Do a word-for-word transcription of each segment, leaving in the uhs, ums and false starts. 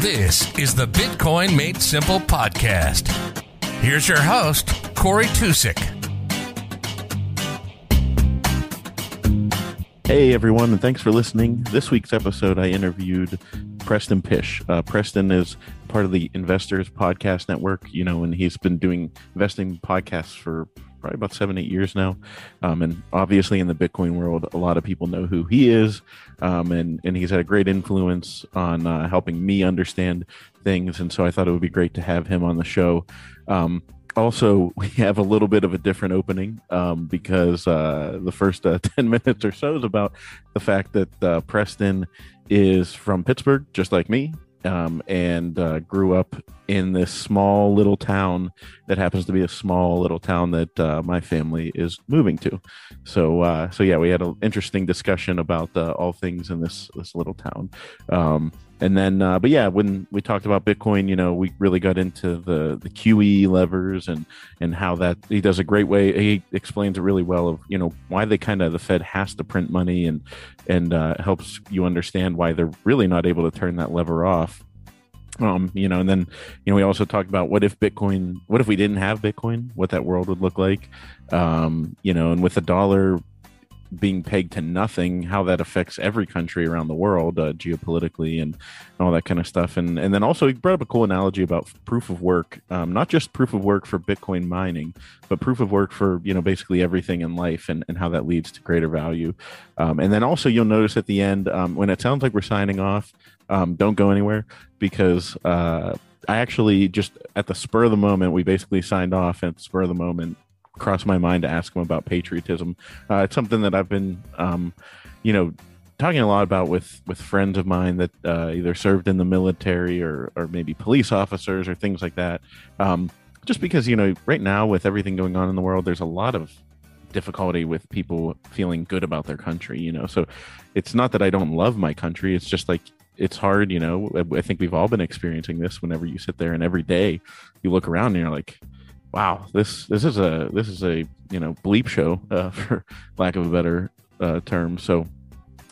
This is the Bitcoin Made Simple podcast. Here's your host, Corey Tusik. Hey, everyone, and thanks for listening. This week's episode, I interviewed Preston Pysh. Uh, Preston is part of the Investor's Podcast Network, you know, and he's been doing investing podcasts for probably about seven, eight years now. Um, and obviously in the Bitcoin world, a lot of people know who he is. Um, and, and he's had a great influence on uh, helping me understand things. And so I thought it would be great to have him on the show. Um, also, we have a little bit of a different opening um, because uh, the first uh, ten minutes or so is about the fact that uh, Preston is from Pittsburgh, just like me. Um, and uh, grew up in this small little town that happens to be a small little town that uh, my family is moving to. So, uh, so yeah, we had an interesting discussion about uh, all things in this this little town. Um, and then, uh, but yeah, when we talked about Bitcoin, you know, we really got into the the Q E levers and and how that he does a great way. He explains it really well of you know why they kind of the Fed has to print money and and uh, helps you understand why they're really not able to turn that lever off. Um, you know, and then, you know, we also talked about what if Bitcoin, what if we didn't have Bitcoin, what that world would look like, um, you know, and with the dollar being pegged to nothing, how that affects every country around the world, uh, geopolitically and all that kind of stuff. And and then also he brought up a cool analogy about proof of work, um, not just proof of work for Bitcoin mining, but proof of work for, you know, basically everything in life and, and how that leads to greater value. Um, and then also you'll notice at the end um, when it sounds like we're signing off, um, don't go anywhere because uh, I actually just at the spur of the moment, we basically signed off at the spur of the moment. Crossed my mind to ask him about patriotism. Uh, it's something that I've been, um, you know, talking a lot about with, with friends of mine that uh, either served in the military or, or maybe police officers or things like that. Um, just because, you know, right now with everything going on in the world, there's a lot of difficulty with people feeling good about their country, you know. So it's not that I don't love my country. It's just like, it's hard, you know. I think we've all been experiencing this whenever you sit there and every day you look around and you're like, wow, this this is a this is a you know bleep show uh, for lack of a better uh, term. So,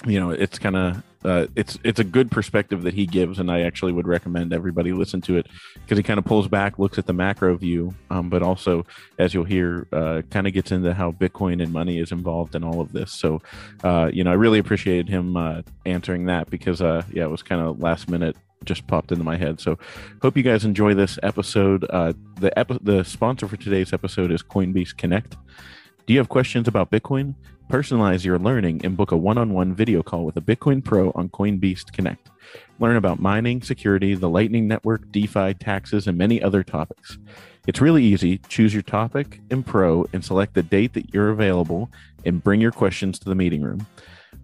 you know, it's kind of uh, it's it's a good perspective that he gives, and I actually would recommend everybody listen to it because he kind of pulls back, looks at the macro view, um, but also, as you'll hear, uh, kind of gets into how Bitcoin and money is involved in all of this. So, uh, you know, I really appreciated him uh, answering that because uh, yeah, it was kind of last minute. Just popped into my head. So hope you guys enjoy this episode. Uh, the ep- the sponsor for today's episode is CoinBeast Connect. Do you have questions about Bitcoin? Personalize your learning and book a one-on-one video call with a Bitcoin pro on CoinBeast Connect. Learn about mining, security, the Lightning Network, DeFi, taxes, and many other topics. It's really easy. Choose your topic and pro and select the date that you're available and bring your questions to the meeting room.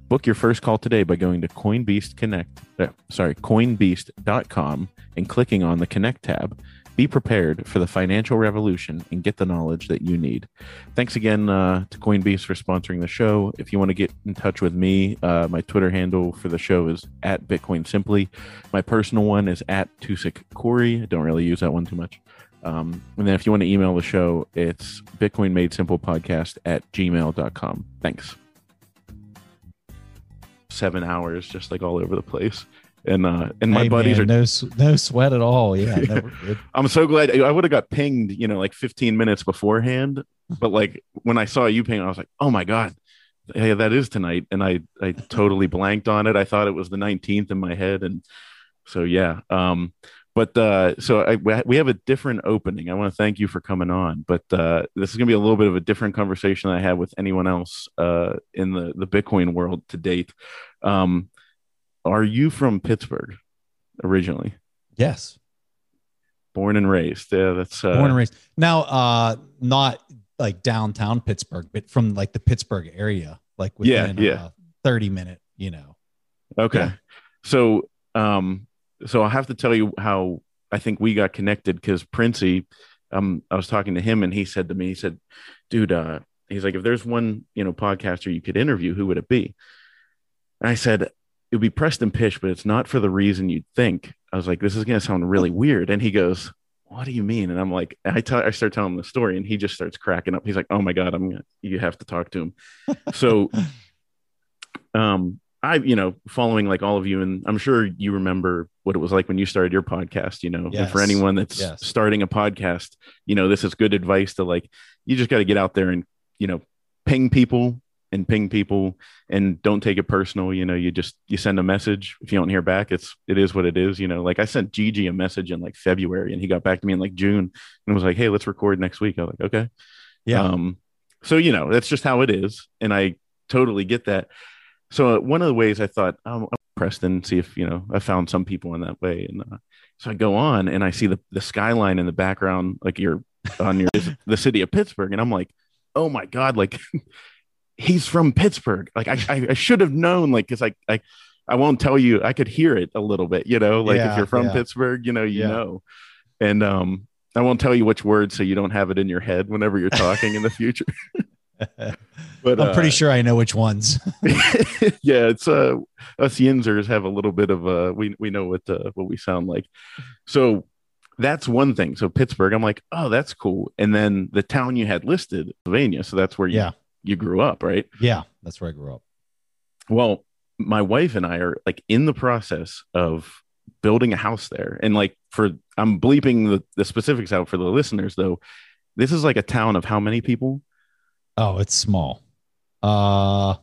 Book your first call today by going to CoinBeast Connect, uh, sorry, coinbeast dot com and clicking on the Connect tab. Be prepared for the financial revolution and get the knowledge that you need. Thanks again uh, to CoinBeast for sponsoring the show. If you want to get in touch with me, uh, my Twitter handle for the show is at Bitcoin Simply. My personal one is at Tusik Corey. I don't really use that one too much. Um, and then if you want to email the show, it's BitcoinMadeSimplePodcast at gmail dot com. Thanks. Seven hours, just like all over the place, and uh, and my hey, buddies man, are no no sweat at all. Yeah, never, it... I'm so glad I would have got pinged, you know, like fifteen minutes beforehand. But like when I saw you ping, I was like, oh my god, yeah, that is tonight, and I I totally blanked on it. I thought it was the nineteenth in my head, and so yeah. Um, but uh, so I we have a different opening. I want to thank you for coming on, but uh, this is gonna be a little bit of a different conversation I had with anyone else uh, in the the Bitcoin world to date. Um, are you from Pittsburgh originally? Yes. Born and raised. Yeah, that's uh, born and raised. Now, uh, not like downtown Pittsburgh, but from like the Pittsburgh area, like within yeah, yeah. Uh, thirty minute, you know. Okay. Yeah. So, um, so I'll have to tell you how I think we got connected because Princey, um, I was talking to him and he said to me, he said, dude, uh, he's like, if there's one, you know, podcaster you could interview, who would it be? And I said, it would be Preston Pysh, but it's not for the reason you'd think. I was like, this is going to sound really weird. And he goes, what do you mean? And I'm like, I, t- I start telling him the story and he just starts cracking up. He's like, oh my God, I'm gonna, you have to talk to him. So um, I, you know, following like all of you, and I'm sure you remember what it was like when you started your podcast, you know, yes. And for anyone that's yes. starting a podcast, you know, this is good advice to like, you just got to get out there and, you know, ping people and ping people and don't take it personal. You know, you just, you send a message. If you don't hear back, it's, it is what it is. You know, like I sent Gigi a message in like February and he got back to me in like June and was like, hey, let's record next week. I was like, okay. Yeah. Um, so, you know, that's just how it is. And I totally get that. So uh, one of the ways I thought, oh, I'll Preston, see if, you know, I found some people in that way. And uh, so I go on and I see the, the skyline in the background, like you're on your, the city of Pittsburgh. And I'm like, oh my God, like he's from Pittsburgh. Like I, I, I should have known, like, cause I, I, I won't tell you, I could hear it a little bit, you know, like yeah, if you're from yeah. Pittsburgh, you know, you yeah. know, and um, I won't tell you which word, so you don't have it in your head whenever you're talking in the future. But, I'm uh, pretty sure I know which ones. Yeah, it's uh, us Yinzers have a little bit of a uh, we we know what uh, what we sound like. So that's one thing. So Pittsburgh, I'm like, oh, that's cool. And then the town you had listed, Pennsylvania. So that's where you yeah. you grew up, right? Yeah, that's where I grew up. Well, my wife and I are like in the process of building a house there, and like for I'm bleeping the, the specifics out for the listeners though. This is like a town of how many people? Oh, it's small. Uh,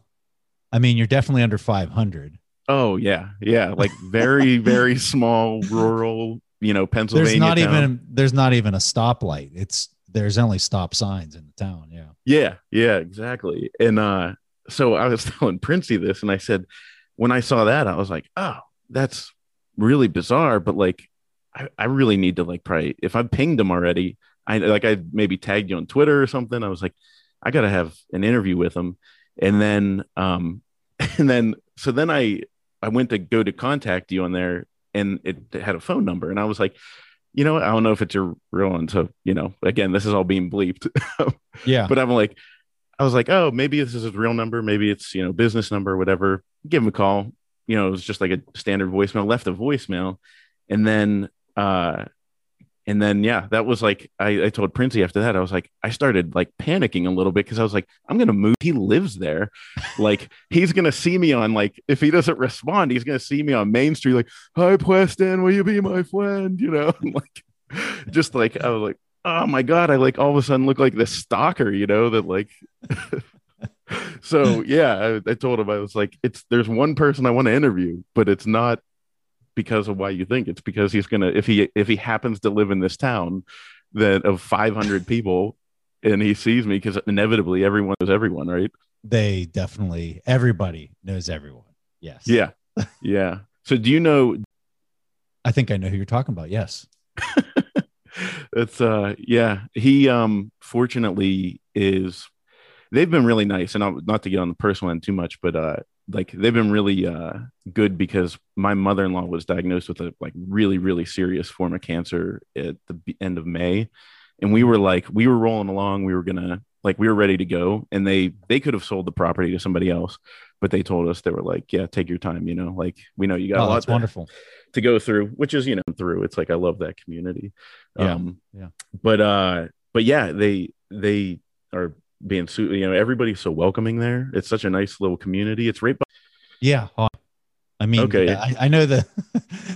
I mean, you're definitely under five hundred. Oh yeah. Yeah. Like very, very small rural, you know, Pennsylvania. There's not town. even, there's not even a stoplight. It's, there's only stop signs in the town. Yeah. Yeah. Yeah, exactly. And, uh, so I was telling Princey this and I said, when I saw that, I was like, oh, that's really bizarre. But like, I, I really need to like, probably if I've pinged him already, I like, I maybe tagged you on Twitter or something. I was like, I got to have an interview with him. And then, um, and then, so then I, I went to go to contact you on there and it, it had a phone number. And I was like, you know, I don't know if it's your real one. So, you know, again, this is all being bleeped. Yeah. But I'm like, I was like, oh, maybe this is his real number. Maybe it's, you know, business number, whatever. Give him a call. You know, it was just like a standard voicemail, left a voicemail. And then, uh, And then, yeah, that was like, I, I told Princey after that, I was like, I started like panicking a little bit because I was like, I'm going to move. He lives there. Like, he's going to see me on like, if he doesn't respond, he's going to see me on Main Street. Like, hi, Preston, will you be my friend? You know, like, just like, I was like, oh my God, I like all of a sudden look like this stalker, you know, that like, so yeah, I, I told him, I was like, it's, there's one person I want to interview, but it's not because of why you think it's because he's gonna if he if he happens to live in this town that of five hundred people and he sees me, because inevitably everyone knows everyone, right? They definitely everybody knows everyone. Yes. Yeah. Yeah. So do you know? I think I know who you're talking about. Yes. That's uh yeah. He um fortunately is they've been really nice, and I'll, not to get on the personal end too much, but uh like they've been really uh, good because my mother-in-law was diagnosed with a like really, really serious form of cancer at the end of May. And we were like, we were rolling along. We were going to like, we were ready to go. And they, they could have sold the property to somebody else, but they told us they were like, yeah, take your time. You know, like, we know you got oh, a lot wonderful. to go through, which is, you know, through it's like, I love that community. Yeah. Um, yeah. But, uh, but yeah, they, they are, being so you know everybody's so welcoming there. It's such a nice little community. It's right by yeah I mean okay yeah, I, I know the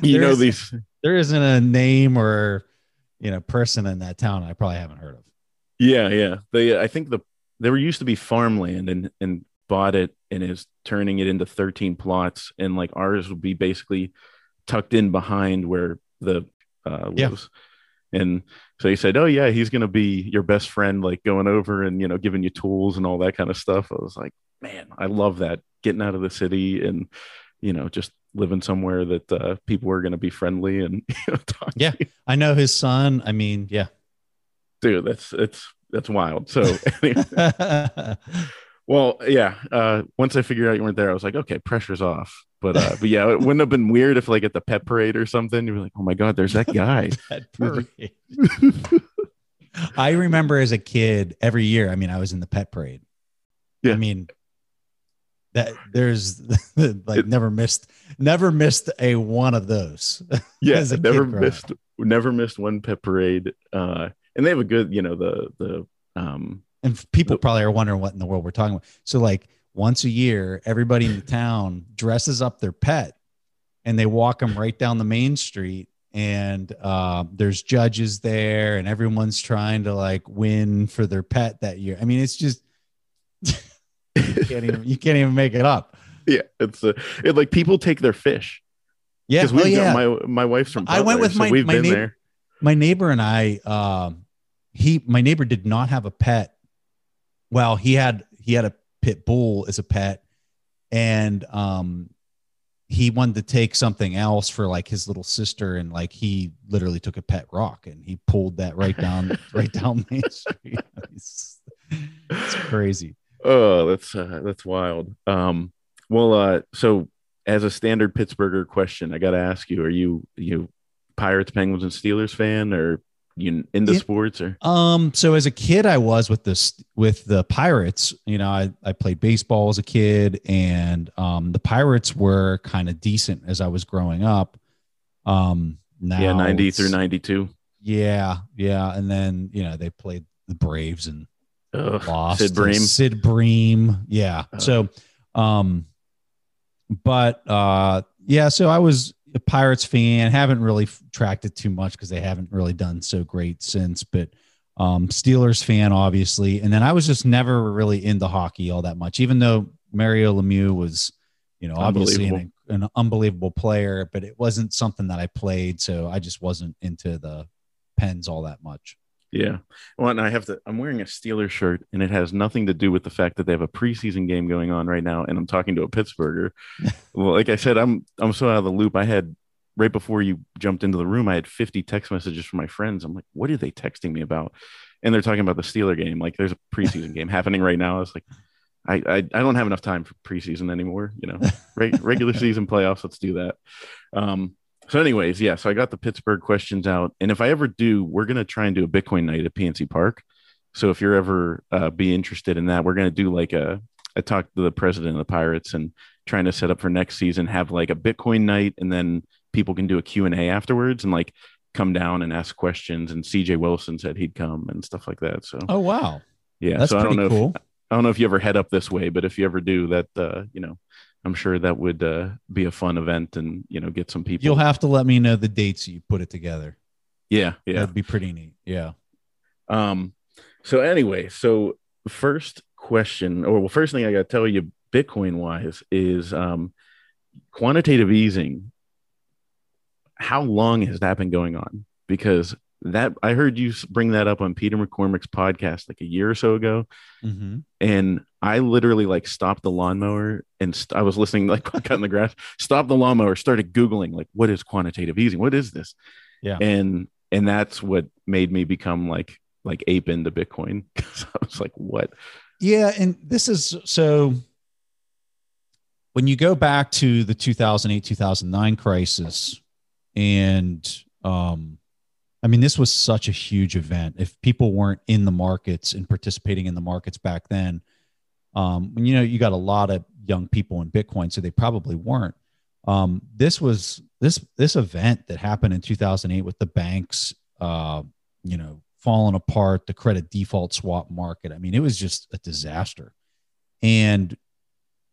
you know these there isn't a name or you know person in that town I probably haven't heard of. Yeah yeah they I think the there used to be farmland and and bought it and is turning it into thirteen plots, and like ours would be basically tucked in behind where the uh yeah. lives. And so he said, oh, yeah, he's going to be your best friend, like going over and, you know, giving you tools and all that kind of stuff. I was like, man, I love that. Getting out of the city and, you know, just living somewhere that uh, people are going to be friendly and you know, talk yeah, to you. I know his son. I mean, yeah. Dude, that's it's that's wild. So, well, yeah. Uh, once I figured out you weren't there, I was like, OK, pressure's off. But, uh, but yeah, it wouldn't have been weird if like at the pet parade or something, you were like, oh my God, there's that guy. Pet parade. I remember as a kid every year, I mean, I was in the pet parade. Yeah. I mean, that there's like it, never missed, never missed a one of those. Yeah. Never missed, never missed one pet parade. Uh, and they have a good, you know, the, the, um, and people the, probably are wondering what in the world we're talking about. So like once a year, everybody in the town dresses up their pet and they walk them right down the main street. And uh, there's judges there and everyone's trying to like win for their pet that year. I mean, it's just, you can't even, you can't even make it up. Yeah. It's uh, it, like people take their fish. Yeah. Well, yeah. Got, my, my wife's from, Butler, I went with so my, we've my, been neighbor, there. my neighbor and I, um, he, my neighbor did not have a pet. Well, he had, he had a pit bull as a pet, and, um, he wanted to take something else for like his little sister. And like, he literally took a pet rock and he pulled that right down, right down Main Street. It's, it's crazy. Oh, that's, uh, that's wild. Um, well, uh, so as a standard Pittsburgher question, I got to ask you, are you, you Pirates, Penguins and Steelers fan, or you into yeah. sports or? Um, so as a kid, I was with this, with the Pirates, you know, I, I played baseball as a kid, and, um, the Pirates were kind of decent as I was growing up. Um, now yeah, ninety through ninety-two. Yeah. Yeah. And then, you know, they played the Braves and Ugh, lost Sid Bream. Sid Bream. Yeah. Ugh. So, um, but, uh, yeah, so I was a Pirates fan. Haven't really tracked it too much because they haven't really done so great since, but um, Steelers fan, obviously. And then I was just never really into hockey all that much, even though Mario Lemieux was, you know, obviously an, an unbelievable player, but it wasn't something that I played. So I just wasn't into the Pens all that much. Yeah. Well, and I have to, I'm wearing a Steelers shirt, and it has nothing to do with the fact that they have a preseason game going on right now. And I'm talking to a Pittsburgher. Well, like I said, I'm, I'm so out of the loop. I had, right before you jumped into the room, I had fifty text messages from my friends. I'm like, what are they texting me about? And they're talking about the Steeler game. Like, there's a preseason game happening right now. I was like, I, I, I don't have enough time for preseason anymore. You know, right, regular season playoffs. Let's do that. Um, So anyways, yeah, so I got the Pittsburgh questions out. And if I ever do, we're going to try and do a Bitcoin night at P N C Park. So if you're ever uh, be interested in that, we're going to do like a, a talk to the president of the Pirates and trying to set up for next season, have like a Bitcoin night, and then people can do a Q and A afterwards and like come down and ask questions. And C J Wilson said he'd come and stuff like that. So, oh, wow. Yeah. That's so I don't know cool. if, I don't know if you ever head up this way, but if you ever do that, uh, you know, I'm sure that would uh, be a fun event and, you know, get some people. You'll have to let me know the dates you put it together. Yeah. Yeah. That'd be pretty neat. Yeah. Um, so anyway, so first question, or well, first thing I got to tell you Bitcoin wise is um, quantitative easing. How long has that been going on? Because that I heard you bring that up on Peter McCormick's podcast like a year or so ago. Mm-hmm. And I literally like stopped the lawnmower and st- I was listening, like cutting the grass, stopped the lawnmower, started Googling like, what is quantitative easing? What is this? Yeah. And, and that's what made me become like, like ape into Bitcoin. Cause I was like, what? Yeah. And this is, so when you go back to the two thousand eight, two thousand nine crisis, and, um, I mean, this was such a huge event. If people weren't in the markets and participating in the markets back then, um, you know, you got a lot of young people in Bitcoin, so they probably weren't. Um, this was this this event that happened in two thousand eight with the banks, uh, you know, falling apart, the credit default swap market. I mean, it was just a disaster, and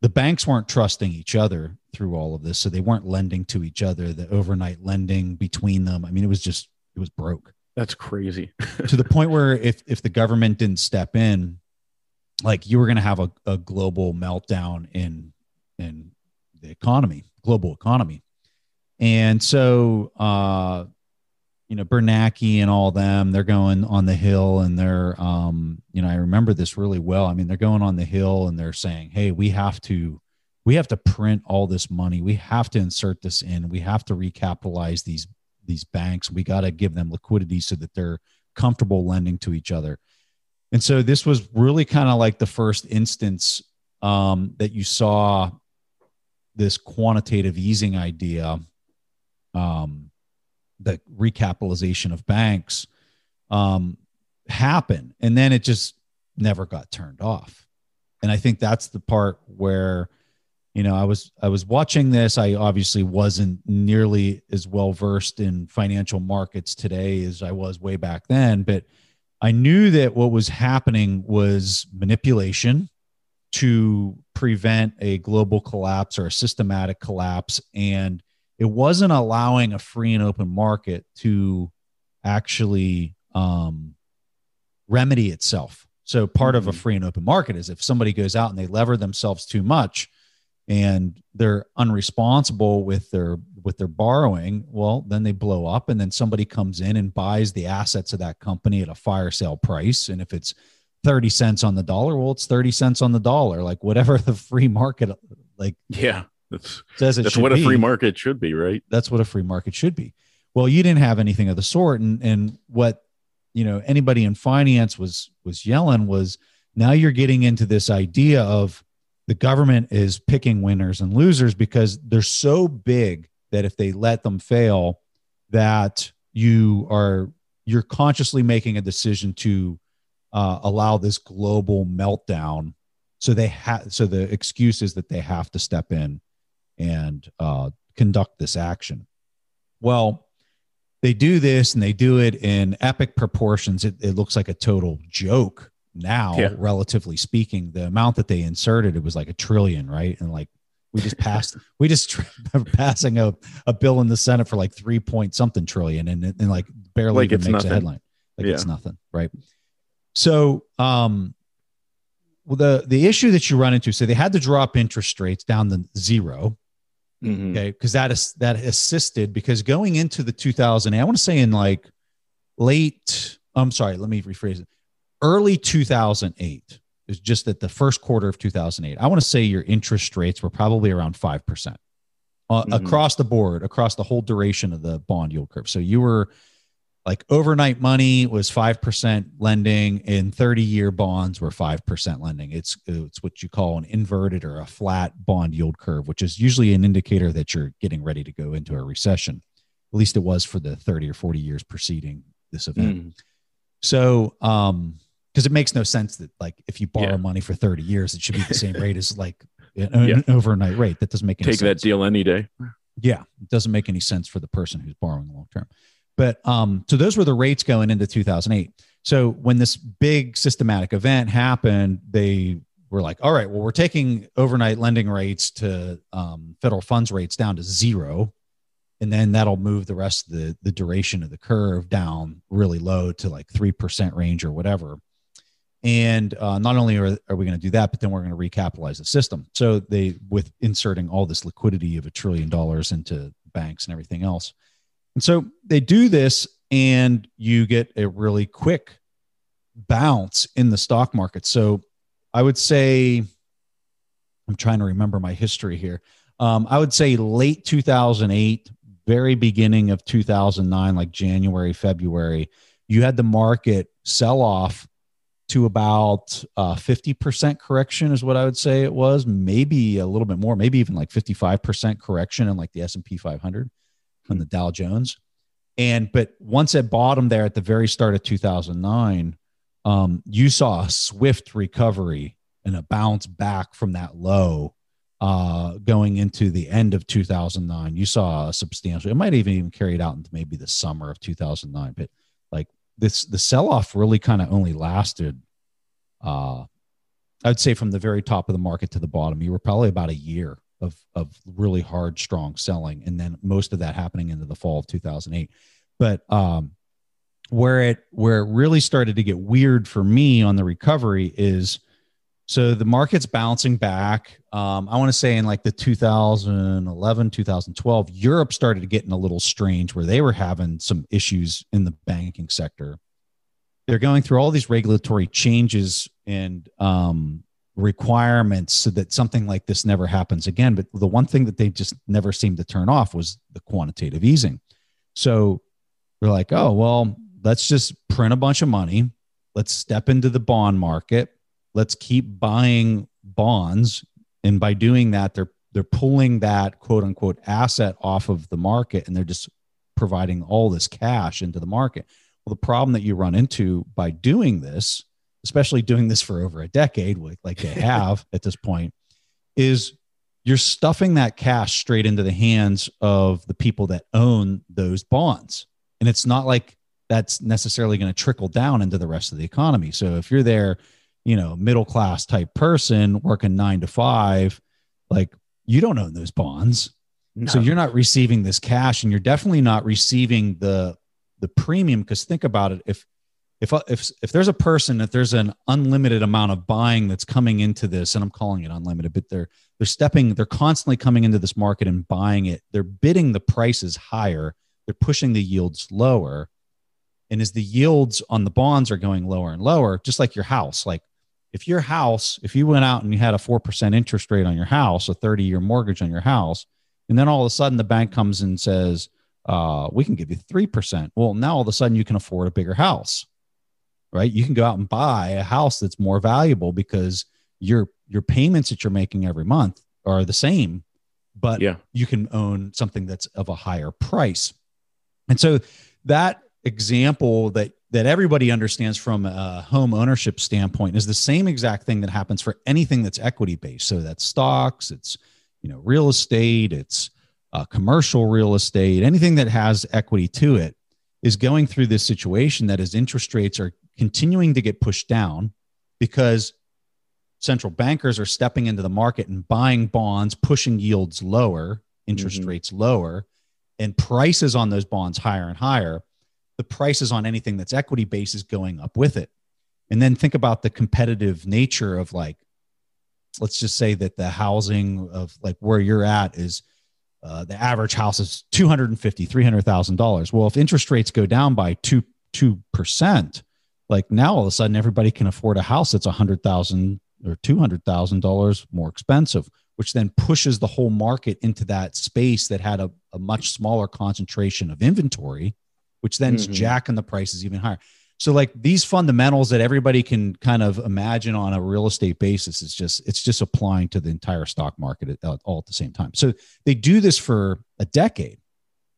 the banks weren't trusting each other through all of this, so they weren't lending to each other. The overnight lending between them, I mean, it was just It was broke. That's crazy. To the point where if if the government didn't step in, like you were going to have a, a global meltdown in in the economy, global economy. And so, uh, you know, Bernanke and all them, they're going on the Hill and they're, um, you know, I remember this really well. I mean, they're going on the Hill and they're saying, hey, we have to, we have to print all this money. We have to insert this in. We have to recapitalize these these banks. We got to give them liquidity so that they're comfortable lending to each other. And so this was really kind of like the first instance um, that you saw this quantitative easing idea, um, the recapitalization of banks um, happen. And then it just never got turned off. And I think that's the part where You know, I was I was watching this. I obviously wasn't nearly as well versed in financial markets today as I was way back then, but I knew that what was happening was manipulation to prevent a global collapse or a systematic collapse. And it wasn't allowing a free and open market to actually um, remedy itself. So part mm-hmm. of a free and open market is if somebody goes out and they lever themselves too much and they're unresponsible with their with their borrowing, well, then they blow up, and then somebody comes in and buys the assets of that company at a fire sale price. And if it's thirty cents on the dollar, well, it's thirty cents on the dollar, like whatever the free market, like yeah, that's, says it that's what be. a free market should be, right? That's what a free market should be. Well, you didn't have anything of the sort. And, and what, you know, anybody in finance was, was yelling was, now you're getting into this idea of the government is picking winners and losers because they're so big that if they let them fail, that you are, you're consciously making a decision to uh, allow this global meltdown. So they have, so the excuse is that they have to step in and uh, conduct this action. Well, they do this and they do it in epic proportions. It, it looks like a total joke. Now, yeah. relatively speaking, the amount that they inserted, it was like a trillion, right? And like we just passed, we just tra- passing a, a bill in the Senate for like three point something trillion, and and like barely like even makes nothing. a headline. Like yeah. it's nothing, right? So, um, well, the the issue that you run into, so they had to drop interest rates down to zero, mm-hmm. okay, because that is that assisted because going into the two thousand eight, I want to say in like late, I'm sorry, let me rephrase it. Early two thousand eight is just at the first quarter of two thousand eight. I want to say your interest rates were probably around five percent uh, mm-hmm. across the board, across the whole duration of the bond yield curve. So you were like overnight money was five percent lending, and thirty-year bonds were five percent lending. It's it's what you call an inverted or a flat bond yield curve, which is usually an indicator that you're getting ready to go into a recession. At least it was for the thirty or forty years preceding this event. Mm. So, um. Because it makes no sense that like if you borrow yeah. money for thirty years, it should be the same rate as like an yeah. overnight rate. That doesn't make any Take sense. Take that deal any day. Yeah. It doesn't make any sense for the person who's borrowing long term. But um, so those were the rates going into two thousand eight. So when this big systematic event happened, they were like, all right, well, we're taking overnight lending rates to um, federal funds rates down to zero. And then that'll move the rest of the, the duration of the curve down really low to like three percent range or whatever. And uh, not only are, are we going to do that, but then we're going to recapitalize the system. So they, with inserting all this liquidity of a trillion dollars into banks and everything else. And so they do this and you get a really quick bounce in the stock market. So I would say, I'm trying to remember my history here. Um, I would say late two thousand eight, very beginning of two thousand nine, like January, February, you had the market sell off to about uh, fifty percent correction is what I would say it was, maybe a little bit more, maybe even like fifty-five percent correction in like the S and P five hundred and the Dow Jones. And but once it bottomed there at the very start of two thousand nine, um, you saw a swift recovery and a bounce back from that low. Uh, going into the end of two thousand nine, you saw a substantial, it might even even carry it out into maybe the summer of two thousand nine, but like this, the sell-off really kind of only lasted, uh, I'd say from the very top of the market to the bottom, you were probably about a year of, of really hard, strong selling. And then most of that happening into the fall of two thousand eight. But um, where it, where it really started to get weird for me on the recovery is, so the market's bouncing back. Um, I want to say in like the two thousand eleven, two thousand twelve, Europe started getting a little strange where they were having some issues in the banking sector. They're going through all these regulatory changes and um, requirements so that something like this never happens again. But the one thing that they just never seemed to turn off was the quantitative easing. So they're like, oh, well, let's just print a bunch of money. Let's step into the bond market. Let's keep buying bonds. And by doing that, they're, they're pulling that quote unquote asset off of the market and they're just providing all this cash into the market. Well, the problem that you run into by doing this, especially doing this for over a decade, like they have at this point, is you're stuffing that cash straight into the hands of the people that own those bonds. And it's not like that's necessarily going to trickle down into the rest of the economy. So if you're there, you know, middle class type person working nine to five, like you don't own those bonds. No. So you're not receiving this cash, and you're definitely not receiving the the premium. Because think about it, if if if if there's a person, if there's an unlimited amount of buying that's coming into this, and I'm calling it unlimited, but they're they're stepping, they're constantly coming into this market and buying it. They're bidding the prices higher. They're pushing the yields lower. And as the yields on the bonds are going lower and lower, just like your house, like if your house, if you went out and you had a four percent interest rate on your house, a thirty year mortgage on your house, and then all of a sudden the bank comes and says, uh, we can give you three percent. Well, now all of a sudden you can afford a bigger house, right? You can go out and buy a house that's more valuable because your, your payments that you're making every month are the same, but yeah. you can own something that's of a higher price. And so that example that, that everybody understands from a home ownership standpoint is the same exact thing that happens for anything that's equity-based. So that's stocks, it's, you know, real estate, it's uh, commercial real estate, anything that has equity to it is going through this situation that as interest rates are continuing to get pushed down because central bankers are stepping into the market and buying bonds, pushing yields lower, interest mm-hmm. rates lower, and prices on those bonds higher and higher. The prices on anything that's equity based is going up with it. And then think about the competitive nature of, like, let's just say that the housing of like where you're at is uh, the average house is two hundred fifty thousand, three hundred thousand dollars. Well, if interest rates go down by two, two percent, like now all of a sudden everybody can afford a house that's one hundred thousand dollars or two hundred thousand dollars more expensive, which then pushes the whole market into that space that had a, a much smaller concentration of inventory, which then's mm-hmm. jacking the prices even higher. So like these fundamentals that everybody can kind of imagine on a real estate basis, is just, it's just applying to the entire stock market at, at, all at the same time. So they do this for a decade,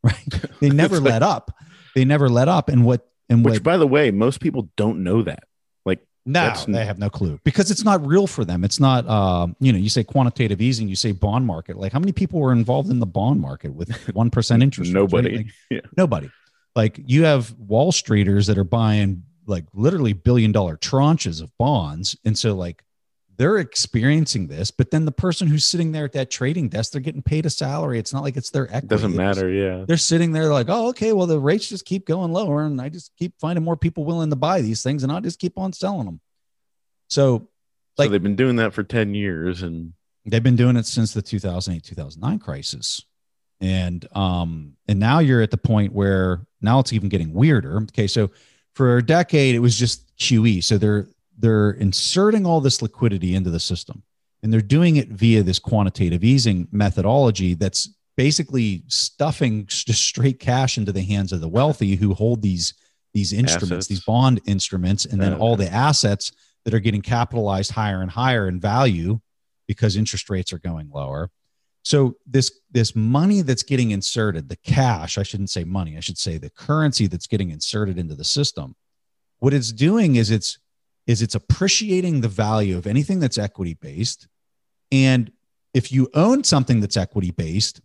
right? They never like, let up. They never let up. And what, and which what, by the way, most people don't know that. Like no, they have no clue because it's not real for them. It's not, um, you know, you say quantitative easing, you say bond market. Like how many people were involved in the bond market with one percent interest? Nobody. Like, yeah. Nobody. Like you have Wall Streeters that are buying like literally billion dollar tranches of bonds. And so like they're experiencing this, but then the person who's sitting there at that trading desk, they're getting paid a salary. It's not like it's their equity. Doesn't matter. Yeah. They're sitting there like, oh, okay, well the rates just keep going lower and I just keep finding more people willing to buy these things and I'll just keep on selling them. So like so they've been doing that for ten years and they've been doing it since the two thousand eight, two thousand nine crisis. And, um, and now you're at the point where now it's even getting weirder. Okay. So for a decade, it was just Q E. So they're, they're inserting all this liquidity into the system and they're doing it via this quantitative easing methodology. That's basically stuffing just straight cash into the hands of the wealthy who hold these, these instruments, assets. These bond instruments, and then okay. all the assets that are getting capitalized higher and higher in value because interest rates are going lower. So this, this money that's getting inserted, the cash, I shouldn't say money, I should say the currency that's getting inserted into the system, what it's doing is it's, is it's appreciating the value of anything that's equity-based. And if you own something that's equity-based,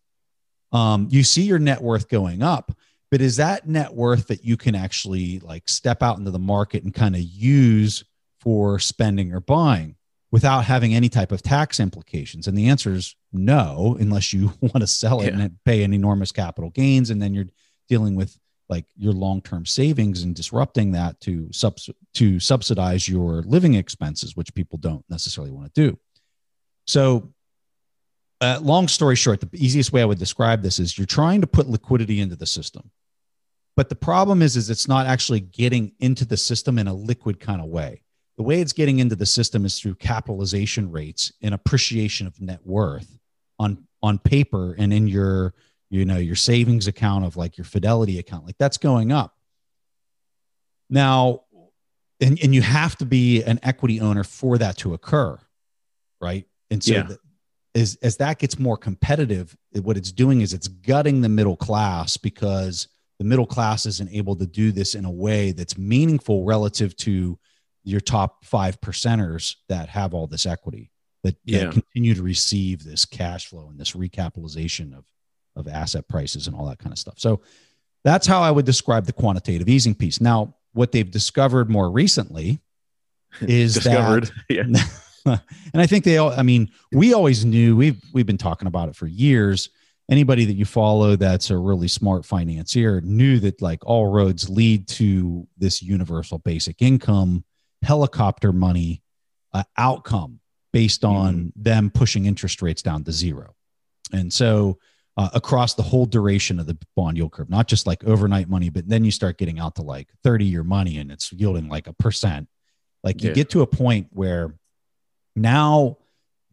um, you see your net worth going up, but is that net worth that you can actually like step out into the market and kind of use for spending or buying without having any type of tax implications? And the answer is no, unless you want to sell it yeah. and pay an enormous capital gains. And then you're dealing with like your long-term savings and disrupting that to subs to subsidize your living expenses, which people don't necessarily want to do. So uh, long story short, the easiest way I would describe this is you're trying to put liquidity into the system. But the problem is, is it's not actually getting into the system in a liquid kind of way. The way it's getting into the system is through capitalization rates and appreciation of net worth on, on paper and in your, you know, your savings account of like your Fidelity account, like that's going up now. And, and you have to be an equity owner for that to occur. Right. And so yeah. the, as, as that gets more competitive, what it's doing is it's gutting the middle class because the middle class isn't able to do this in a way that's meaningful relative to your top five percenters that have all this equity that, yeah. that continue to receive this cash flow and this recapitalization of, of asset prices and all that kind of stuff. So that's how I would describe the quantitative easing piece. Now, what they've discovered more recently is discovered. That, yeah. And I think they all, I mean, we always knew, we've, we've been talking about it for years. Anybody that you follow that's a really smart financier knew that like all roads lead to this universal basic income, helicopter money uh, outcome based on mm-hmm. them pushing interest rates down to zero. And so uh, across the whole duration of the bond yield curve, not just like overnight money, but then you start getting out to like thirty year money and it's yielding like a percent. Like you yeah. get to a point where now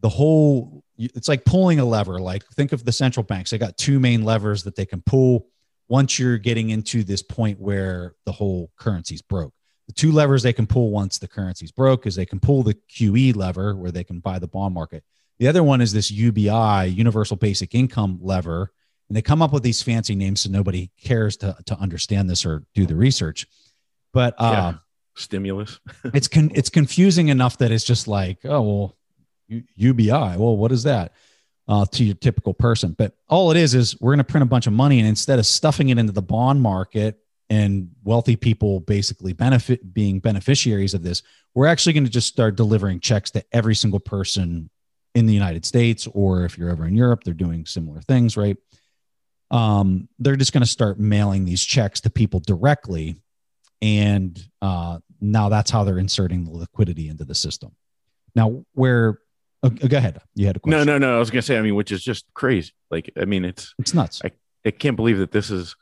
the whole, it's like pulling a lever. Like think of the central banks. They got two main levers that they can pull once you're getting into this point where the whole currency's broke. The two levers they can pull once the currency's broke is they can pull the Q E lever where they can buy the bond market. The other one is this U B I, universal basic income lever. And they come up with these fancy names so nobody cares to, to understand this or do the research. But uh, yeah. stimulus. it's con- it's confusing enough that it's just like, oh, well, U B I. Well, what is that uh, to your typical person? But all it is, is we're going to print a bunch of money. And instead of stuffing it into the bond market and wealthy people basically benefit being beneficiaries of this, we're actually going to just start delivering checks to every single person in the United States. Or if you're ever in Europe, they're doing similar things, right? Um, they're just going to start mailing these checks to people directly. And uh, now that's how they're inserting the liquidity into the system. Now where, oh, go ahead. You had a question. No, no, no. I was going to say, I mean, which is just crazy. Like, I mean, it's, it's nuts. I, I can't believe that this is,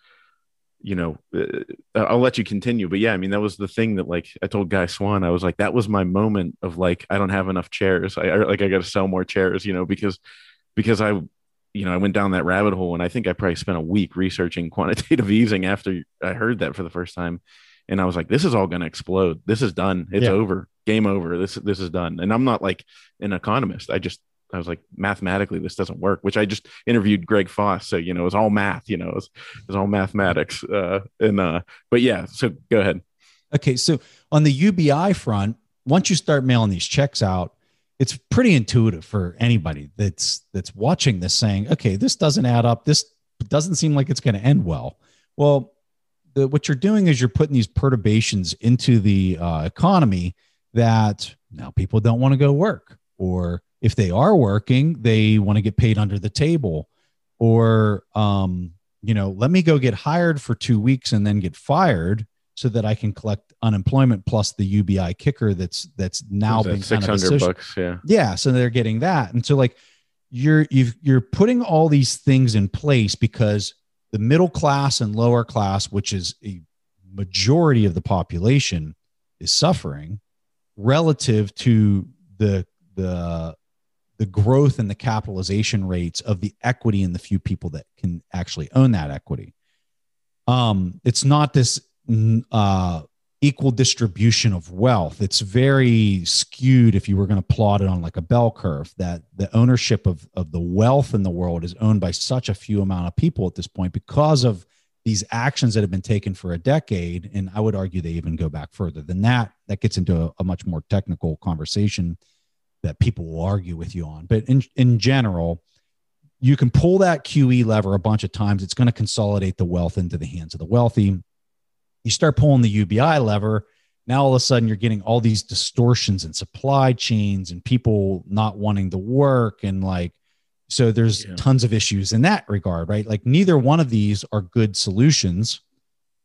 you know, uh, I'll let you continue, but yeah, I mean, that was the thing that like, I told Guy Swan, I was like, that was my moment of like, I don't have enough chairs. I, I like, I got to sell more chairs, you know, because, because I, you know, I went down that rabbit hole and I think I probably spent a week researching quantitative easing after I heard that for the first time. And I was like, this is all going to explode. This is done. It's yeah. over. Game over. This, this is done. And I'm not like an economist. I just, I was like, mathematically, this doesn't work, which I just interviewed Greg Foss. So, you know, it's all math, you know, it's it's all mathematics. Uh, and, uh, but yeah, so go ahead. Okay. So on the U B I front, once you start mailing these checks out, it's pretty intuitive for anybody that's, that's watching this saying, okay, this doesn't add up. This doesn't seem like it's going to end well. Well, the, what you're doing is you're putting these perturbations into the uh, economy that now people don't want to go work, or if they are working, they want to get paid under the table, or, um, you know, let me go get hired for two weeks and then get fired so that I can collect unemployment plus the U B I kicker. That's, that's now been kind of six hundred bucks. Yeah. Yeah. So they're getting that. And so like you're, you've, you're putting all these things in place because the middle class and lower class, which is a majority of the population, is suffering relative to the the the growth and the capitalization rates of the equity and the few people that can actually own that equity. Um, it's not this uh, equal distribution of wealth. It's very skewed. If you were going to plot it on like a bell curve, that the ownership of, of the wealth in the world is owned by such a few amount of people at this point because of these actions that have been taken for a decade. And I would argue they even go back further than that. That gets into a, a much more technical conversation that people will argue with you on. But in, in general, you can pull that Q E lever a bunch of times. It's going to consolidate the wealth into the hands of the wealthy. You start pulling the U B I lever. Now, all of a sudden, you're getting all these distortions in supply chains and people not wanting to work. And like, so there's yeah. tons of issues in that regard, right? Like neither one of these are good solutions.